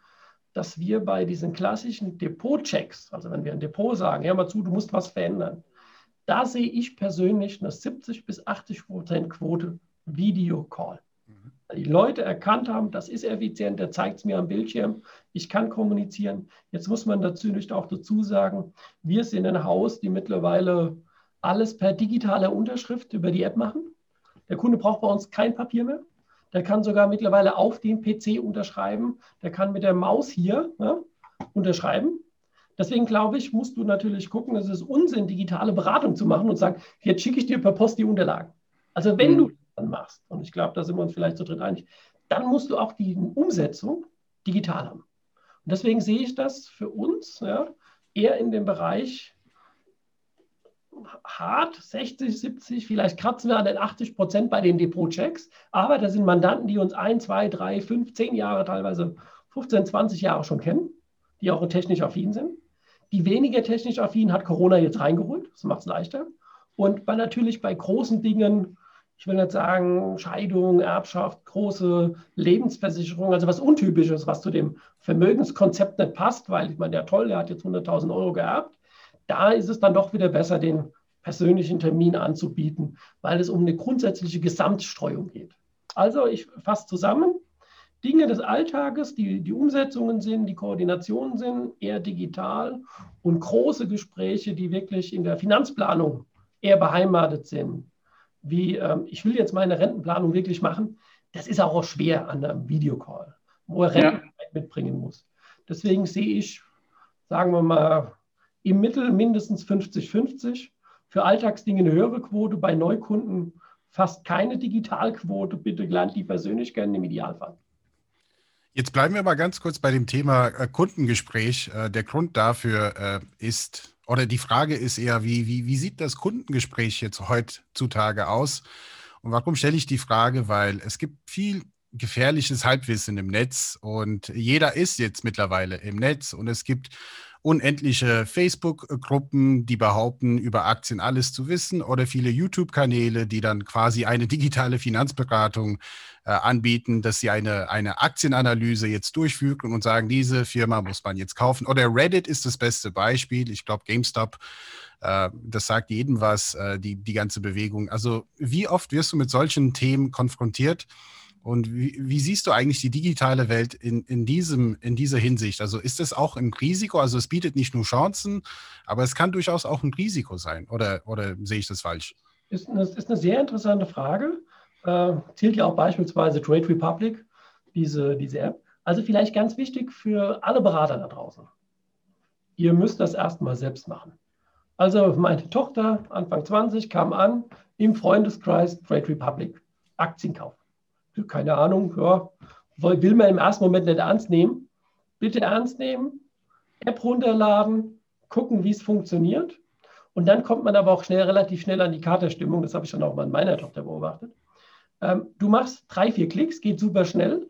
dass wir bei diesen klassischen Depot-Checks, also wenn wir ein Depot sagen, hör mal zu, du musst was verändern, da sehe ich persönlich eine 70-80% Quote Video-Call. Die Leute erkannt haben, das ist effizient, der zeigt es mir am Bildschirm, ich kann kommunizieren. Jetzt muss man dazu nicht auch dazu sagen, wir sind ein Haus, die mittlerweile alles per digitaler Unterschrift über die App machen. Der Kunde braucht bei uns kein Papier mehr. Der kann sogar mittlerweile auf dem PC unterschreiben. Der kann mit der Maus hier, ne, unterschreiben. Deswegen glaube ich, musst du natürlich gucken, es ist Unsinn, digitale Beratung zu machen und sagen, jetzt schicke ich dir per Post die Unterlagen. Also wenn du machst. Und ich glaube, da sind wir uns vielleicht zu dritt einig. Dann musst du auch die Umsetzung digital haben. Und deswegen sehe ich das für uns, ja, eher in dem Bereich hart, 60-70, vielleicht kratzen wir an den 80% bei den Depot-Checks. Aber da sind Mandanten, die uns 1, 2, 3, 5, 10 Jahre, teilweise 15, 20 Jahre schon kennen, die auch technisch affin sind. Die weniger technisch affin hat Corona jetzt reingeholt. Das macht es leichter. Und weil natürlich bei großen Dingen, ich will nicht sagen, Scheidung, Erbschaft, große Lebensversicherung, also was Untypisches, was zu dem Vermögenskonzept nicht passt, weil ich meine, der toll, der hat jetzt 100.000 Euro geerbt. Da ist es dann doch wieder besser, den persönlichen Termin anzubieten, weil es um eine grundsätzliche Gesamtstreuung geht. Also ich fasse zusammen, Dinge des Alltages, die Umsetzungen sind, die Koordinationen sind, eher digital und große Gespräche, die wirklich in der Finanzplanung eher beheimatet sind, wie ich will jetzt meine Rentenplanung wirklich machen, das ist auch schwer an einem Videocall, wo er Rentenzeit mitbringen muss. Deswegen sehe ich, sagen wir mal, im Mittel mindestens 50-50. Für Alltagsdinge eine höhere Quote, bei Neukunden fast keine Digitalquote. Bitte lernt die persönlich kennen im Idealfall. Jetzt bleiben wir mal ganz kurz bei dem Thema Kundengespräch. Der Grund dafür ist, oder die Frage ist eher, wie sieht das Kundengespräch jetzt heutzutage aus? Und warum stelle ich die Frage? Weil es gibt viel gefährliches Halbwissen im Netz und jeder ist jetzt mittlerweile im Netz und es gibt unendliche Facebook-Gruppen, die behaupten, über Aktien alles zu wissen, oder viele YouTube-Kanäle, die dann quasi eine digitale Finanzberatung anbieten, dass sie eine Aktienanalyse jetzt durchführen und sagen, diese Firma muss man jetzt kaufen. Oder Reddit ist das beste Beispiel. Ich glaube, GameStop, das sagt jedem was, die ganze Bewegung. Also wie oft wirst du mit solchen Themen konfrontiert? Und wie siehst du eigentlich die digitale Welt in dieser Hinsicht? Also ist das auch ein Risiko? Also es bietet nicht nur Chancen, aber es kann durchaus auch ein Risiko sein. Oder sehe ich das falsch? Ist eine sehr interessante Frage. Zählt ja auch beispielsweise Trade Republic, diese App. Also vielleicht ganz wichtig für alle Berater da draußen. Ihr müsst das erstmal selbst machen. Also meine Tochter, Anfang 20, kam an, im Freundeskreis Trade Republic, Aktienkauf. Keine Ahnung, ja, will man im ersten Moment nicht ernst nehmen. Bitte ernst nehmen, App runterladen, gucken, wie es funktioniert. Und dann kommt man aber auch relativ schnell an die Katerstimmung. Das habe ich dann auch mal in meiner Tochter beobachtet. Du machst 3-4 Klicks, geht super schnell,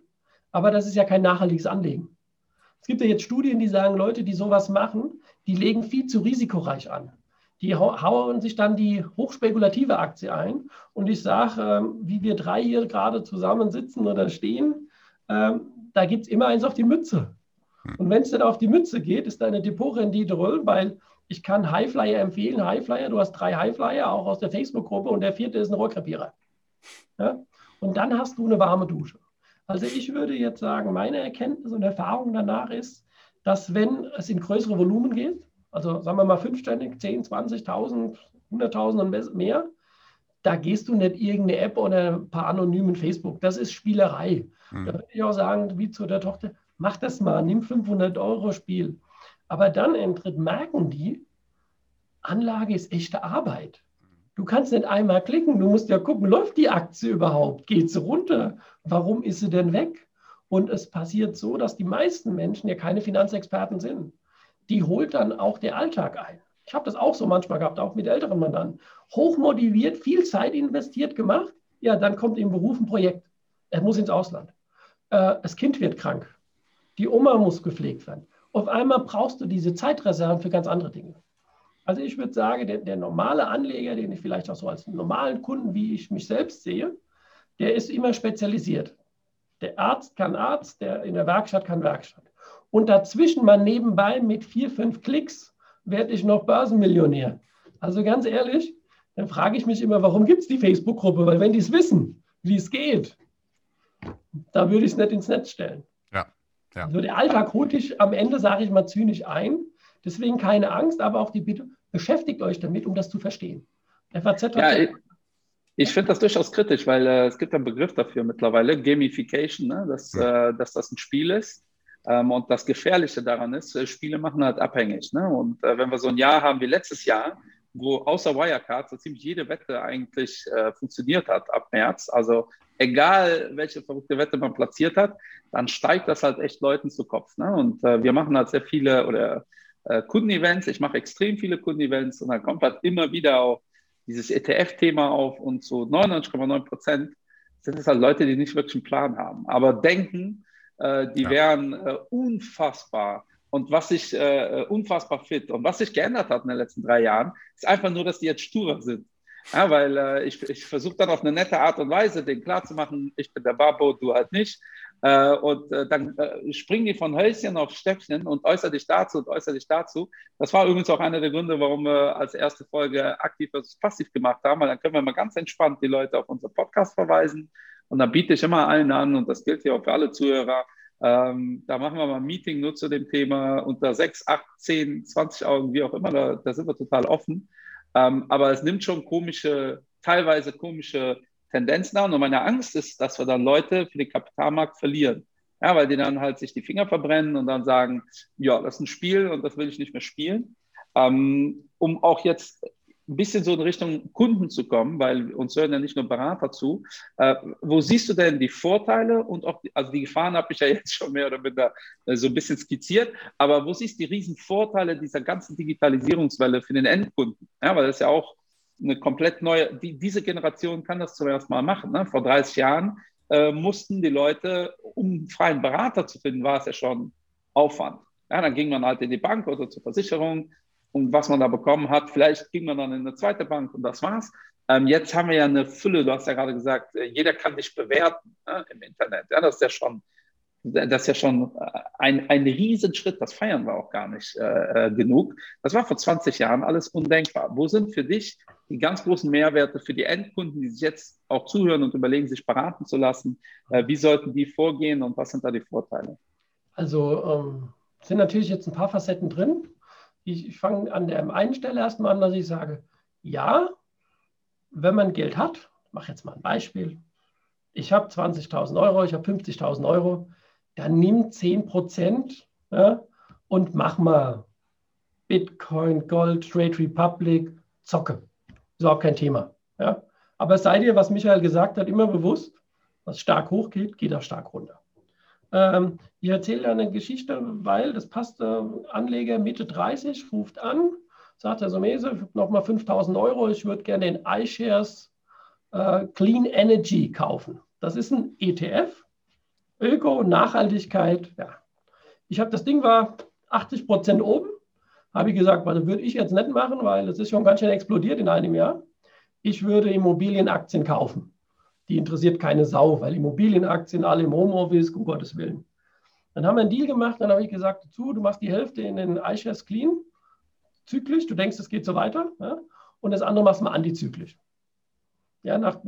aber das ist ja kein nachhaltiges Anlegen. Es gibt ja jetzt Studien, die sagen, Leute, die sowas machen, die legen viel zu risikoreich an. Die hauen sich dann die hochspekulative Aktie ein. Und ich sage, wie wir 3 hier gerade zusammensitzen oder stehen, da gibt es immer eins auf die Mütze. Und wenn es dann auf die Münze geht, ist deine Depotrendite rollen, weil ich kann Highflyer empfehlen. Highflyer, du hast 3 Highflyer, auch aus der Facebook-Gruppe, und der 4. ist ein Rohrkrepierer. Ja? Und dann hast du eine warme Dusche. Also ich würde jetzt sagen, meine Erkenntnis und Erfahrung danach ist, dass wenn es in größere Volumen geht, also sagen wir mal fünfstellig, 10, 20.000, 100.000 und mehr, da gehst du nicht irgendeine App oder ein paar anonymen Facebook. Das ist Spielerei. Da würde ich auch sagen, wie zu der Tochter, mach das mal, nimm 500 € Spiel. Aber dann merken die, Anlage ist echte Arbeit. Du kannst nicht einmal klicken, du musst ja gucken, läuft die Aktie überhaupt? Geht sie runter? Warum ist sie denn weg? Und es passiert so, dass die meisten Menschen ja keine Finanzexperten sind. Die holt dann auch der Alltag ein. Ich habe das auch so manchmal gehabt, auch mit älteren Mandanten. Hochmotiviert, viel Zeit investiert, gemacht. Ja, dann kommt im Beruf ein Projekt. Er muss ins Ausland. Das Kind wird krank. Die Oma muss gepflegt werden. Auf einmal brauchst du diese Zeitreserven für ganz andere Dinge. Also ich würde sagen, der normale Anleger, den ich vielleicht auch so als normalen Kunden, wie ich mich selbst sehe, der ist immer spezialisiert. Der Arzt kann Arzt, der in der Werkstatt kann Werkstatt. Und dazwischen mal nebenbei mit 4, 5 Klicks werde ich noch Börsenmillionär. Also ganz ehrlich, dann frage ich mich immer, warum gibt es die Facebook-Gruppe? Weil wenn die es wissen, wie es geht, da würde ich es nicht ins Netz stellen. Ja. Also der Alltag holt dich am Ende, sage ich mal, zynisch ein. Deswegen keine Angst, aber auch die Bitte, beschäftigt euch damit, um das zu verstehen. FAZ hat ja, ich finde das durchaus kritisch, weil es gibt einen Begriff dafür mittlerweile, Gamification, ne? Dass das ein Spiel ist. Und das Gefährliche daran ist, Spiele machen halt abhängig. Ne? Und wenn wir so ein Jahr haben wie letztes Jahr, wo außer Wirecard so ziemlich jede Wette eigentlich funktioniert hat ab März, also egal welche verrückte Wette man platziert hat, dann steigt das halt echt Leuten zu Kopf. Ne? Und wir machen halt sehr viele oder Kundenevents, ich mache extrem viele Kundenevents und dann kommt halt immer wieder auch dieses ETF-Thema auf und zu 99,9% sind es halt Leute, die nicht wirklich einen Plan haben, aber denken, die wären unfassbar und was sich unfassbar fit und was sich geändert hat in den letzten 3 Jahren, ist einfach nur, dass die jetzt sturer sind. Ja, weil ich versuche dann auf eine nette Art und Weise, denen klarzumachen, ich bin der Babo, du halt nicht. Und dann springen die von Hölzchen auf Stöckchen und äußere dich dazu und äußere dich dazu. Das war übrigens auch einer der Gründe, warum wir als erste Folge aktiv versus passiv gemacht haben, weil dann können wir mal ganz entspannt die Leute auf unseren Podcast verweisen. Und dann biete ich immer allen an, und das gilt ja auch für alle Zuhörer, da machen wir mal ein Meeting nur zu dem Thema unter 6, 8, 10, 20 Augen, wie auch immer, da sind wir total offen. Aber es nimmt schon teilweise komische Tendenzen an. Und meine Angst ist, dass wir dann Leute für den Kapitalmarkt verlieren. Ja, weil die dann halt sich die Finger verbrennen und dann sagen, ja, das ist ein Spiel und das will ich nicht mehr spielen. Um auch jetzt ein bisschen so in Richtung Kunden zu kommen, weil uns hören ja nicht nur Berater zu. Wo siehst du denn die Vorteile und auch die Gefahren habe ich ja jetzt schon mehr oder minder so ein bisschen skizziert, aber wo siehst du die riesen Vorteile dieser ganzen Digitalisierungswelle für den Endkunden? Ja, weil das ist ja auch eine komplett neue, diese Generation kann das zuerst mal machen. Ne? Vor 30 Jahren mussten die Leute, um einen freien Berater zu finden, war es ja schon Aufwand. Ja, dann ging man halt in die Bank oder zur Versicherung, und was man da bekommen hat, vielleicht ging man dann in eine zweite Bank und das war's. Jetzt haben wir ja eine Fülle, du hast ja gerade gesagt, jeder kann dich bewerten im Internet. Ja, das ist ja schon ein Riesenschritt, das feiern wir auch gar nicht genug. Das war vor 20 Jahren alles undenkbar. Wo sind für dich die ganz großen Mehrwerte für die Endkunden, die sich jetzt auch zuhören und überlegen, sich beraten zu lassen? Wie sollten die vorgehen und was sind da die Vorteile? Also sind natürlich jetzt ein paar Facetten drin. Ich fange an der einen Stelle erstmal an, dass ich sage, ja, wenn man Geld hat, ich mache jetzt mal ein Beispiel, ich habe 20.000 €, ich habe 50.000 €, dann nimm 10% und mach mal Bitcoin, Gold, Trade Republic, zocke. Ist auch kein Thema. Ja? Aber sei dir, was Michael gesagt hat, immer bewusst, was stark hoch geht, geht auch stark runter. Ich erzähle eine Geschichte, weil das passt. Anleger Mitte 30 ruft an, sagt Herr Sommese, ich habe nochmal 5.000 €, ich würde gerne den iShares Clean Energy kaufen. Das ist ein ETF, Öko, Nachhaltigkeit. Ja. Ich habe das Ding war 80% oben, habe ich gesagt, das würde ich jetzt nicht machen, weil es ist schon ganz schön explodiert in einem Jahr. Ich würde Immobilienaktien kaufen. Die interessiert keine Sau, weil Immobilienaktien alle im Homeoffice, um Gottes Willen. Dann haben wir einen Deal gemacht, dann habe ich gesagt, du machst die Hälfte in den iShares clean, zyklisch, du denkst, es geht so weiter, ja? Und das andere machst du mal antizyklisch. Ja, nach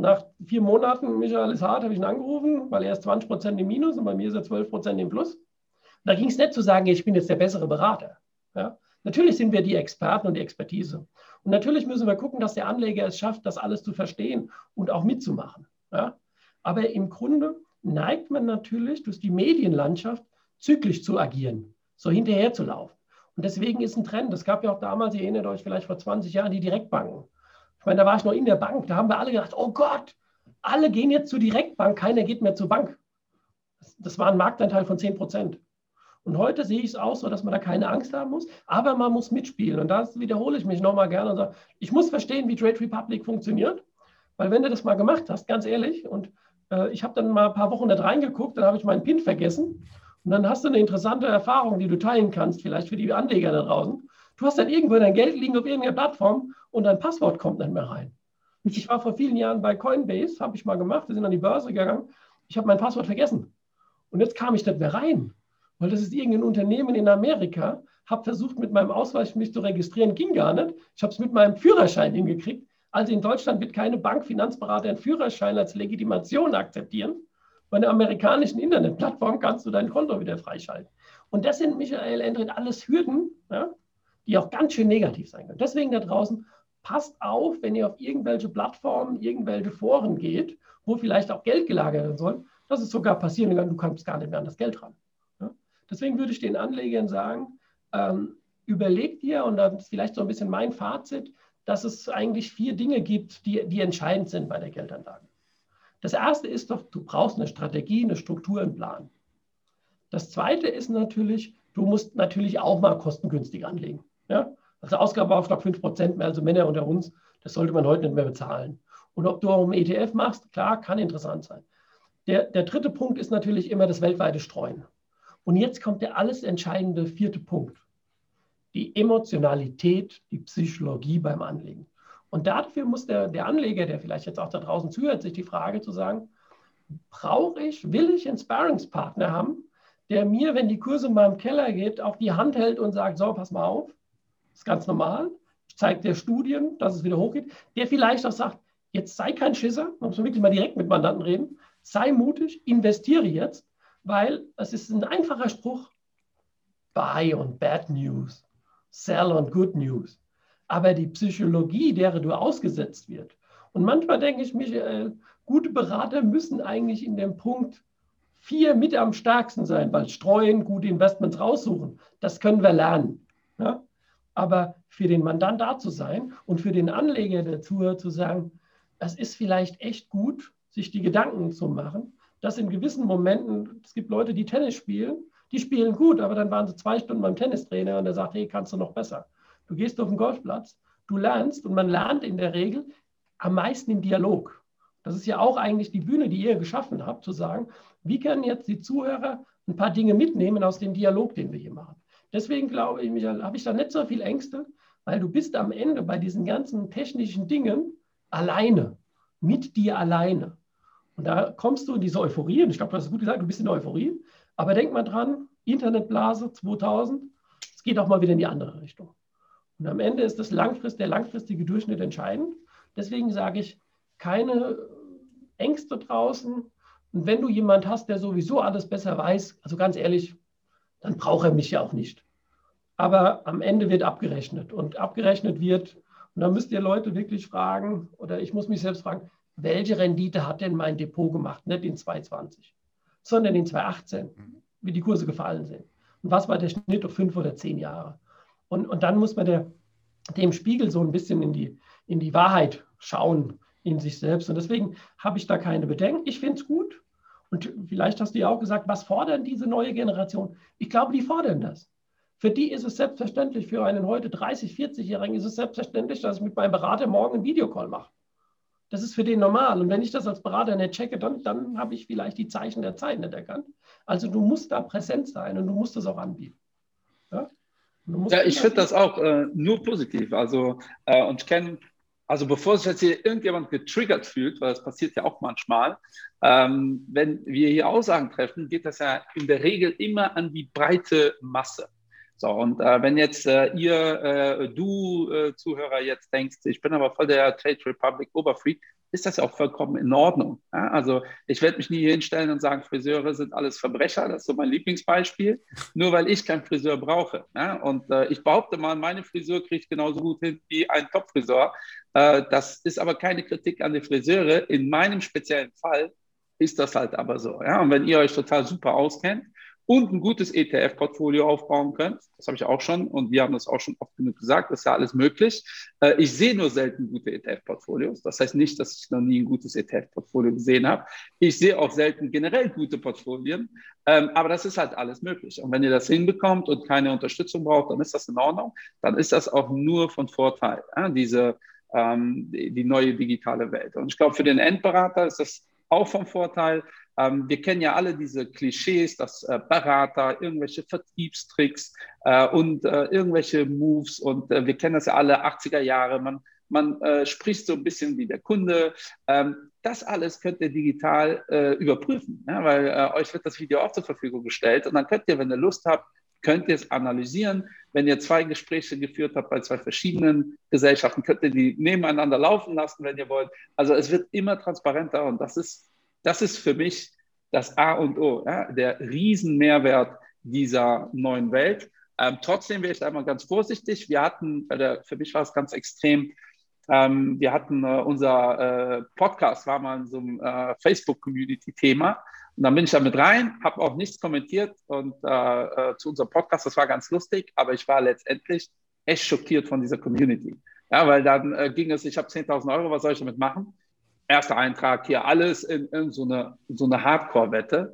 4 Monaten, Michael ist hart, habe ich ihn angerufen, weil er ist 20% im Minus und bei mir ist er 12% im Plus. Da ging es nicht zu sagen, ich bin jetzt der bessere Berater. Ja? Natürlich sind wir die Experten und die Expertise. Und natürlich müssen wir gucken, dass der Anleger es schafft, das alles zu verstehen und auch mitzumachen. Ja? Aber im Grunde neigt man natürlich durch die Medienlandschaft zyklisch zu agieren, so hinterher zu laufen. Und deswegen ist ein Trend, es gab ja auch damals, ihr erinnert euch vielleicht vor 20 Jahren, die Direktbanken. Ich meine, da war ich noch in der Bank, da haben wir alle gedacht, oh Gott, alle gehen jetzt zur Direktbank, keiner geht mehr zur Bank. Das war ein Marktanteil von 10%. Und heute sehe ich es auch so, dass man da keine Angst haben muss, aber man muss mitspielen. Und das wiederhole ich mich nochmal gerne und sage, ich muss verstehen, wie Trade Republic funktioniert, weil wenn du das mal gemacht hast, ganz ehrlich, und ich habe dann mal ein paar Wochen da reingeguckt, dann habe ich meinen PIN vergessen und dann hast du eine interessante Erfahrung, die du teilen kannst, vielleicht für die Anleger da draußen. Du hast dann irgendwo dein Geld liegen auf irgendeiner Plattform und dein Passwort kommt nicht mehr rein. Ich war vor vielen Jahren bei Coinbase, habe ich mal gemacht, wir sind an die Börse gegangen, ich habe mein Passwort vergessen und jetzt kam ich nicht mehr rein, weil das ist irgendein Unternehmen in Amerika, habe versucht mit meinem Ausweis mich zu registrieren, ging gar nicht, ich habe es mit meinem Führerschein hingekriegt, also in Deutschland wird keine Bank, Finanzberater einen Führerschein als Legitimation akzeptieren, bei einer amerikanischen Internetplattform kannst du dein Konto wieder freischalten und das sind, Michael, Endred, alles Hürden, ja, die auch ganz schön negativ sein können. Deswegen da draußen, passt auf, wenn ihr auf irgendwelche Plattformen, irgendwelche Foren geht, wo vielleicht auch Geld gelagert werden soll, dass es sogar passieren kann, du kommst gar nicht mehr an das Geld ran. Ja? Deswegen würde ich den Anlegern sagen, überlegt ihr, und das ist vielleicht so ein bisschen mein Fazit, dass es eigentlich 4 Dinge gibt, die entscheidend sind bei der Geldanlage. Das erste ist doch, du brauchst eine Strategie, eine Struktur, einen Plan. Das zweite ist natürlich, du musst natürlich auch mal kostengünstig anlegen. Ja, also Ausgabeaufschlag 5% mehr, also Männer unter uns, das sollte man heute nicht mehr bezahlen. Und ob du auch einen ETF machst, klar, kann interessant sein. Der dritte Punkt ist natürlich immer das weltweite Streuen. Und jetzt kommt der alles entscheidende 4. Punkt. Die Emotionalität, die Psychologie beim Anlegen. Und dafür muss der Anleger, der vielleicht jetzt auch da draußen zuhört, sich die Frage zu sagen, will ich einen Sparringspartner haben, der mir, wenn die Kurse mal im Keller geht, auch die Hand hält und sagt, so, pass mal auf, ist ganz normal, ich zeige dir Studien, dass es wieder hochgeht, der vielleicht auch sagt, jetzt sei kein Schisser, man muss wirklich mal direkt mit Mandanten reden, sei mutig, investiere jetzt, weil es ist ein einfacher Spruch, buy on bad news, sell on good news, aber die Psychologie, der du ausgesetzt wird. Und manchmal denke ich, Michael, gute Berater müssen eigentlich in dem Punkt 4 mit am stärksten sein, weil streuen, gute Investments raussuchen, das können wir lernen, ja? Aber für den Mandant da zu sein und für den Anleger dazu zu sagen, es ist vielleicht echt gut, sich die Gedanken zu machen, dass in gewissen Momenten, es gibt Leute, die Tennis spielen, die spielen gut, aber dann waren sie 2 Stunden beim Tennistrainer und der sagt, hey, kannst du noch besser. Du gehst auf den Golfplatz, du lernst und man lernt in der Regel am meisten im Dialog. Das ist ja auch eigentlich die Bühne, die ihr geschaffen habt, zu sagen, wie können jetzt die Zuhörer ein paar Dinge mitnehmen aus dem Dialog, den wir hier machen. Deswegen glaube ich, Michael, habe ich da nicht so viel Ängste, weil du bist am Ende bei diesen ganzen technischen Dingen alleine, mit dir alleine. Und da kommst du in diese Euphorie, und ich glaube, du hast es gut gesagt, du bist in der Euphorie, aber denk mal dran, Internetblase 2000, es geht auch mal wieder in die andere Richtung. Und am Ende ist das der langfristige Durchschnitt entscheidend. Deswegen sage ich, keine Ängste draußen. Und wenn du jemanden hast, der sowieso alles besser weiß, also ganz ehrlich, dann braucht er mich ja auch nicht. Aber am Ende wird abgerechnet und und dann müsst ihr Leute wirklich fragen, oder ich muss mich selbst fragen, welche Rendite hat denn mein Depot gemacht? Nicht in 2020, sondern in 2018, wie die Kurse gefallen sind. Und was war der Schnitt auf 5 oder 10 Jahre? Und dann muss man dem Spiegel so ein bisschen in die Wahrheit schauen, in sich selbst. Und deswegen habe ich da keine Bedenken. Ich finde es gut. Und vielleicht hast du ja auch gesagt, was fordern diese neue Generation? Ich glaube, die fordern das. Für die ist es selbstverständlich, für einen heute 30-, 40-Jährigen ist es selbstverständlich, dass ich mit meinem Berater morgen einen Videocall mache. Das ist für den normal. Und wenn ich das als Berater nicht checke, dann habe ich vielleicht die Zeichen der Zeit nicht erkannt. Also du musst da präsent sein und du musst das auch anbieten. Ja, ich finde das auch nur positiv. Also, und ich kenne Also bevor sich jetzt hier irgendjemand getriggert fühlt, weil das passiert ja auch manchmal, wenn wir hier Aussagen treffen, geht das ja in der Regel immer an die breite Masse. So, und wenn jetzt du Zuhörer jetzt denkst, ich bin aber voll der Trade Republic Oberfreak, ist das ja auch vollkommen in Ordnung. Ja? Also ich werde mich nie hier hinstellen und sagen, Friseure sind alles Verbrecher, das ist so mein Lieblingsbeispiel, nur weil ich keinen Friseur brauche. Ja? Und ich behaupte mal, meine Friseur kriegt genauso gut hin wie ein Top-Friseur. Das ist aber keine Kritik an die Friseure. In meinem speziellen Fall ist das halt aber so. Ja? Und wenn ihr euch total super auskennt und ein gutes ETF-Portfolio aufbauen könnt, das habe ich auch schon und wir haben das auch schon oft genug gesagt, das ist ja alles möglich. Ich sehe nur selten gute ETF-Portfolios. Das heißt nicht, dass ich noch nie ein gutes ETF-Portfolio gesehen habe. Ich sehe auch selten generell gute Portfolien, aber das ist halt alles möglich. Und wenn ihr das hinbekommt und keine Unterstützung braucht, dann ist das in Ordnung. Dann ist das auch nur von Vorteil, die neue digitale Welt. Und ich glaube, für den Endberater ist das auch vom Vorteil. Wir kennen ja alle diese Klischees, dass Berater irgendwelche Vertriebstricks und irgendwelche Moves und wir kennen das ja alle 80er Jahre, man spricht so ein bisschen wie der Kunde. Das alles könnt ihr digital überprüfen, ja, weil euch wird das Video auch zur Verfügung gestellt und dann könnt ihr, wenn ihr Lust habt, könnt ihr es analysieren. Wenn ihr 2 Gespräche geführt habt bei 2 verschiedenen Gesellschaften, könnt ihr die nebeneinander laufen lassen, wenn ihr wollt. Also es wird immer transparenter und das ist für mich das A und O, ja, der Riesenmehrwert dieser neuen Welt. Trotzdem wäre ich einmal ganz vorsichtig. Wir hatten, für mich war es ganz extrem, wir hatten unser Podcast, war mal in so einem Facebook-Community-Thema. Und dann bin ich da mit rein, habe auch nichts kommentiert und zu unserem Podcast, das war ganz lustig, aber ich war letztendlich echt schockiert von dieser Community. Ja, weil dann ging es, ich habe 10.000 Euro, was soll ich damit machen? Erster Eintrag hier, alles in so eine Hardcore-Wette.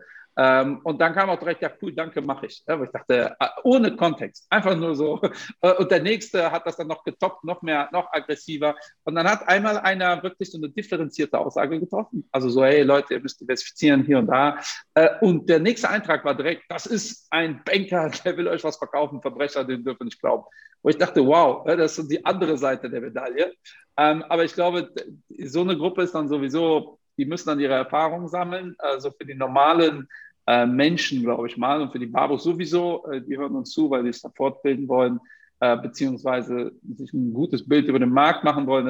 Und dann kam auch direkt, ja cool, danke, mache ich. Aber ich dachte, ohne Kontext, einfach nur so. Und der Nächste hat das dann noch getoppt, noch mehr, noch aggressiver. Und dann hat einmal einer wirklich so eine differenzierte Aussage getroffen. Also so, hey Leute, ihr müsst diversifizieren hier und da. Und der nächste Eintrag war direkt, das ist ein Banker, der will euch was verkaufen, Verbrecher, den dürfen wir nicht glauben. Wo ich dachte, wow, das ist so die andere Seite der Medaille. Aber ich glaube, so eine Gruppe ist dann sowieso, die müssen dann ihre Erfahrungen sammeln. Also für die normalen Menschen, glaube ich mal, und für die Babos sowieso, die hören uns zu, weil sie es da fortbilden wollen, beziehungsweise sich ein gutes Bild über den Markt machen wollen.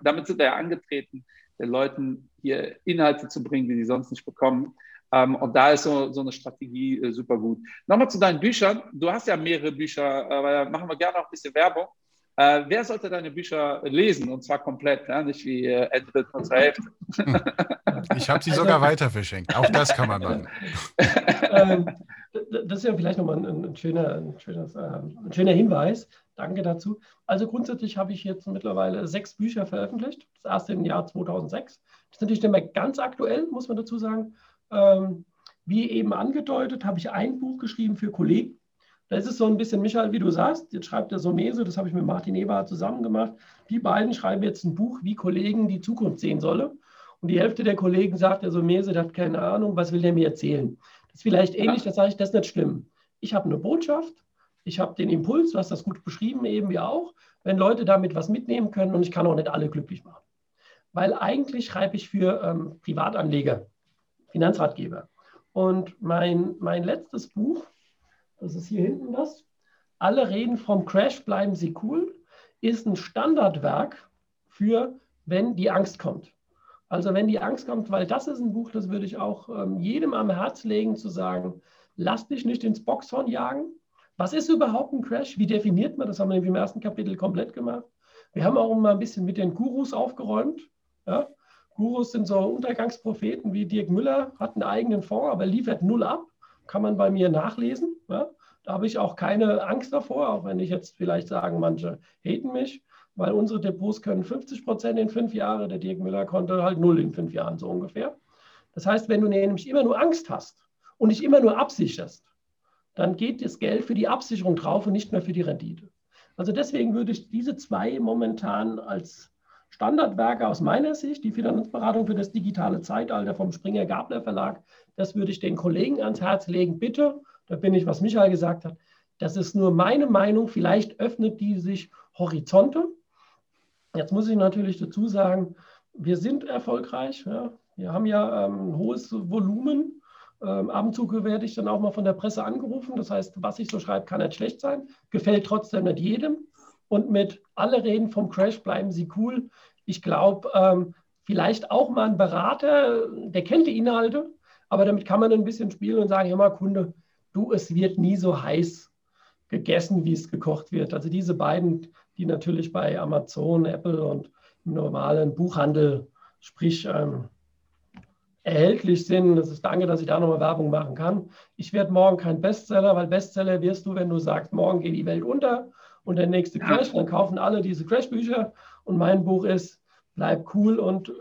Damit sind wir ja angetreten, den Leuten hier Inhalte zu bringen, die sie sonst nicht bekommen. Und da ist so eine Strategie super gut. Nochmal zu deinen Büchern. Du hast ja mehrere Bücher, aber machen wir gerne auch ein bisschen Werbung. Wer sollte deine Bücher lesen? Und zwar komplett, ja? Nicht wie Endred nur zur Hälfte. Ich habe sie sogar weiter verschenkt. Auch das kann man machen. Das ist ja vielleicht nochmal ein schöner Hinweis. Danke dazu. Also grundsätzlich habe ich jetzt mittlerweile 6 Bücher veröffentlicht. Das erste im Jahr 2006. Das ist natürlich nicht mehr ganz aktuell, muss man dazu sagen. Wie eben angedeutet, habe ich ein Buch geschrieben für Kollegen. Da ist es so ein bisschen, Michael, wie du sagst, jetzt schreibt der Sommese, das habe ich mit Martin Eberhard zusammen gemacht. Die beiden schreiben jetzt ein Buch, wie Kollegen die Zukunft sehen sollen. Und die Hälfte der Kollegen sagt, der Sommese, der hat keine Ahnung, was will der mir erzählen? Das ist vielleicht ähnlich, das sage ich, das ist nicht schlimm. Ich habe eine Botschaft, ich habe den Impuls, du hast das gut beschrieben, eben ja auch, wenn Leute damit was mitnehmen können und ich kann auch nicht alle glücklich machen. Weil eigentlich schreibe ich für Privatanleger, Finanzratgeber. Und mein letztes Buch, das ist hier hinten das. Alle reden vom Crash, bleiben Sie cool, ist ein Standardwerk für, wenn die Angst kommt. Also wenn die Angst kommt, weil das ist ein Buch, das würde ich auch jedem am Herz legen, zu sagen, lass dich nicht ins Boxhorn jagen. Was ist überhaupt ein Crash? Wie definiert man das? Das haben wir im ersten Kapitel komplett gemacht. Wir haben auch mal ein bisschen mit den Gurus aufgeräumt. Ja? Gurus sind so Untergangspropheten wie Dirk Müller, hat einen eigenen Fonds, aber liefert null ab. Kann man bei mir nachlesen. Ja? Da habe ich auch keine Angst davor, auch wenn ich jetzt vielleicht sagen, manche haten mich, weil unsere Depots können 50% in 5 Jahren, der Dirk Müller konnte halt 0 in 5 Jahren, so ungefähr. Das heißt, wenn du nämlich immer nur Angst hast und dich immer nur absicherst, dann geht das Geld für die Absicherung drauf und nicht mehr für die Rendite. Also deswegen würde ich diese 2 momentan als Standardwerke aus meiner Sicht, die Finanzberatung für das digitale Zeitalter vom Springer-Gabler-Verlag, das würde ich den Kollegen ans Herz legen. Bitte, da bin ich, was Michael gesagt hat, das ist nur meine Meinung, vielleicht öffnet die sich Horizonte. Jetzt muss ich natürlich dazu sagen, wir sind erfolgreich. Ja. Wir haben ja ein hohes Volumen. Ab und zu werde ich dann auch mal von der Presse angerufen. Das heißt, was ich so schreibe, kann nicht schlecht sein. Gefällt trotzdem nicht jedem. Und mit alle reden vom Crash, bleiben Sie cool. Ich glaube, vielleicht auch mal ein Berater, der kennt die Inhalte, aber damit kann man ein bisschen spielen und sagen, hör mal Kunde, du, es wird nie so heiß gegessen, wie es gekocht wird. Also diese beiden, die natürlich bei Amazon, Apple und im normalen Buchhandel, sprich erhältlich sind. Das ist danke, dass ich da nochmal Werbung machen kann. Ich werde morgen kein Bestseller, weil Bestseller wirst du, wenn du sagst, morgen geht die Welt unter und der nächste Crash, dann kaufen alle diese Crash-Bücher und mein Buch ist, bleib cool und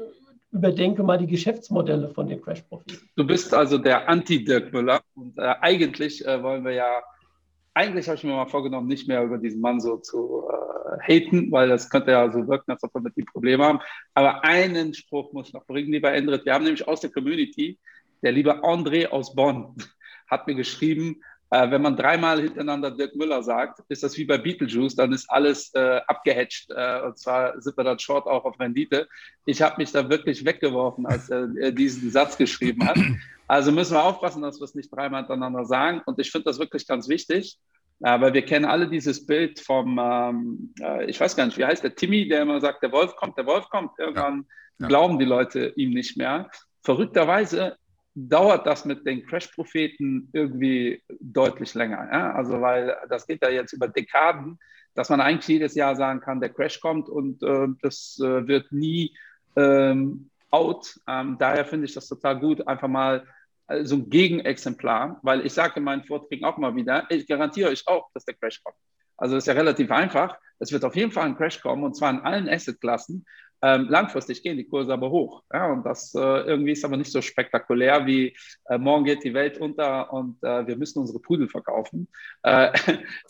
überdenke mal die Geschäftsmodelle von den Crash-Profiten. Du bist also der Anti-Dirk Müller und eigentlich wollen wir ja, eigentlich habe ich mir mal vorgenommen, nicht mehr über diesen Mann so zu haten, weil das könnte ja so wirken, als ob wir mit ihm Probleme haben. Aber einen Spruch muss ich noch bringen, lieber Endred. Wir haben nämlich aus der Community, der liebe André aus Bonn hat mir geschrieben, wenn man dreimal hintereinander Dirk Müller sagt, ist das wie bei Beetlejuice, dann ist alles abgehatcht. Und zwar sind wir dann short auch auf Rendite. Ich habe mich da wirklich weggeworfen, als er diesen Satz geschrieben hat. Also müssen wir aufpassen, dass wir es nicht dreimal hintereinander sagen. Und ich finde das wirklich ganz wichtig, weil wir kennen alle dieses Bild vom, ich weiß gar nicht, wie heißt der, Timmy, der immer sagt, der Wolf kommt, irgendwann ja. Glauben die Leute ihm nicht mehr. Verrückterweise dauert das mit den Crash-Propheten irgendwie deutlich länger. Ja? Also weil das geht ja jetzt über Dekaden, dass man eigentlich jedes Jahr sagen kann, der Crash kommt und das wird nie out. Daher finde ich das total gut, einfach mal so ein Gegenexemplar, weil ich sage in meinen Vorträgen auch mal wieder, ich garantiere euch auch, dass der Crash kommt. Also ist ja relativ einfach. Es wird auf jeden Fall ein Crash kommen und zwar in allen Assetklassen. Langfristig gehen die Kurse aber hoch. Ja, und das irgendwie ist aber nicht so spektakulär wie morgen geht die Welt unter und wir müssen unsere Pudel verkaufen.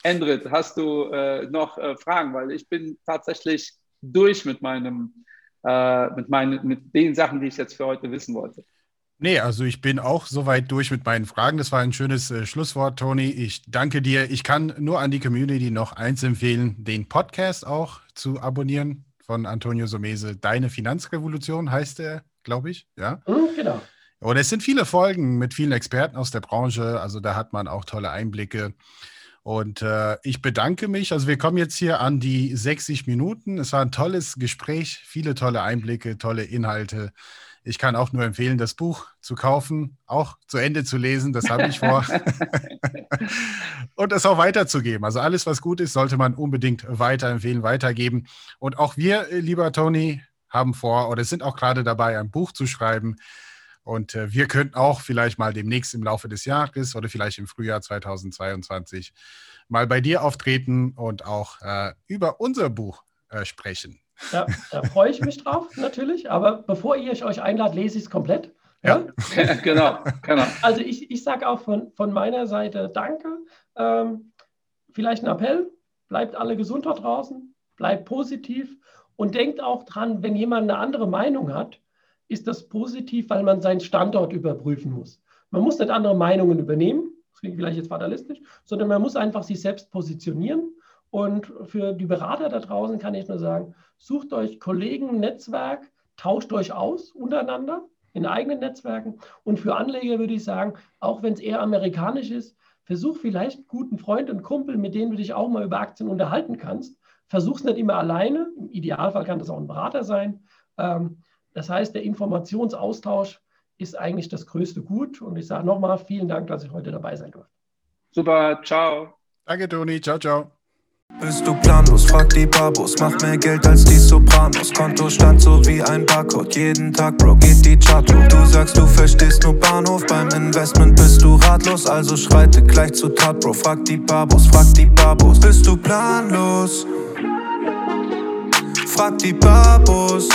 Endred, hast du noch Fragen? Weil ich bin tatsächlich durch mit den Sachen, die ich jetzt für heute wissen wollte. Nee, also ich bin auch soweit durch mit meinen Fragen. Das war ein schönes Schlusswort, Toni. Ich danke dir. Ich kann nur an die Community noch eins empfehlen, den Podcast auch zu abonnieren von Antonio Sommese. Deine Finanzrevolution heißt er, glaube ich. Ja, genau. Und es sind viele Folgen mit vielen Experten aus der Branche. Also da hat man auch tolle Einblicke. Und ich bedanke mich. Also wir kommen jetzt hier an die 60 Minuten. Es war ein tolles Gespräch, viele tolle Einblicke, tolle Inhalte. Ich kann auch nur empfehlen, das Buch zu kaufen, auch zu Ende zu lesen, das habe ich vor. Und das auch weiterzugeben. Also alles, was gut ist, sollte man unbedingt weiterempfehlen, weitergeben. Und auch wir, lieber Toni, haben vor oder sind auch gerade dabei, ein Buch zu schreiben. Und wir könnten auch vielleicht mal demnächst im Laufe des Jahres oder vielleicht im Frühjahr 2022 mal bei dir auftreten und auch über unser Buch sprechen. Ja, da freue ich mich drauf, natürlich. Aber bevor ich euch einlade, lese ich es komplett. Ja, ja? Genau. Also ich sage auch von meiner Seite danke. Vielleicht ein Appell. Bleibt alle gesund da draußen. Bleibt positiv. Und denkt auch dran, wenn jemand eine andere Meinung hat, ist das positiv, weil man seinen Standort überprüfen muss. Man muss nicht andere Meinungen übernehmen. Das klingt vielleicht jetzt fatalistisch. Sondern man muss einfach sich selbst positionieren. Und für die Berater da draußen kann ich nur sagen, sucht euch Kollegen, Netzwerk, tauscht euch aus untereinander in eigenen Netzwerken. Und für Anleger würde ich sagen, auch wenn es eher amerikanisch ist, versuch vielleicht einen guten Freund und Kumpel, mit denen du dich auch mal über Aktien unterhalten kannst. Versuch es nicht immer alleine. Im Idealfall kann das auch ein Berater sein. Das heißt, der Informationsaustausch ist eigentlich das größte Gut. Und ich sage nochmal, vielen Dank, dass ich heute dabei sein durfte. Super, ciao. Danke, Toni. Ciao, ciao. Bist du planlos? Frag die Babos. Mach mehr Geld als die Sopranos. Kontostand so wie ein Barcode. Jeden Tag, Bro, geht die Chart hoch. Du sagst, du verstehst nur Bahnhof. Beim Investment bist du ratlos. Also schreite gleich zur Tat, Bro. Frag die Babos, frag die Babos. Bist du planlos? Frag die Babos.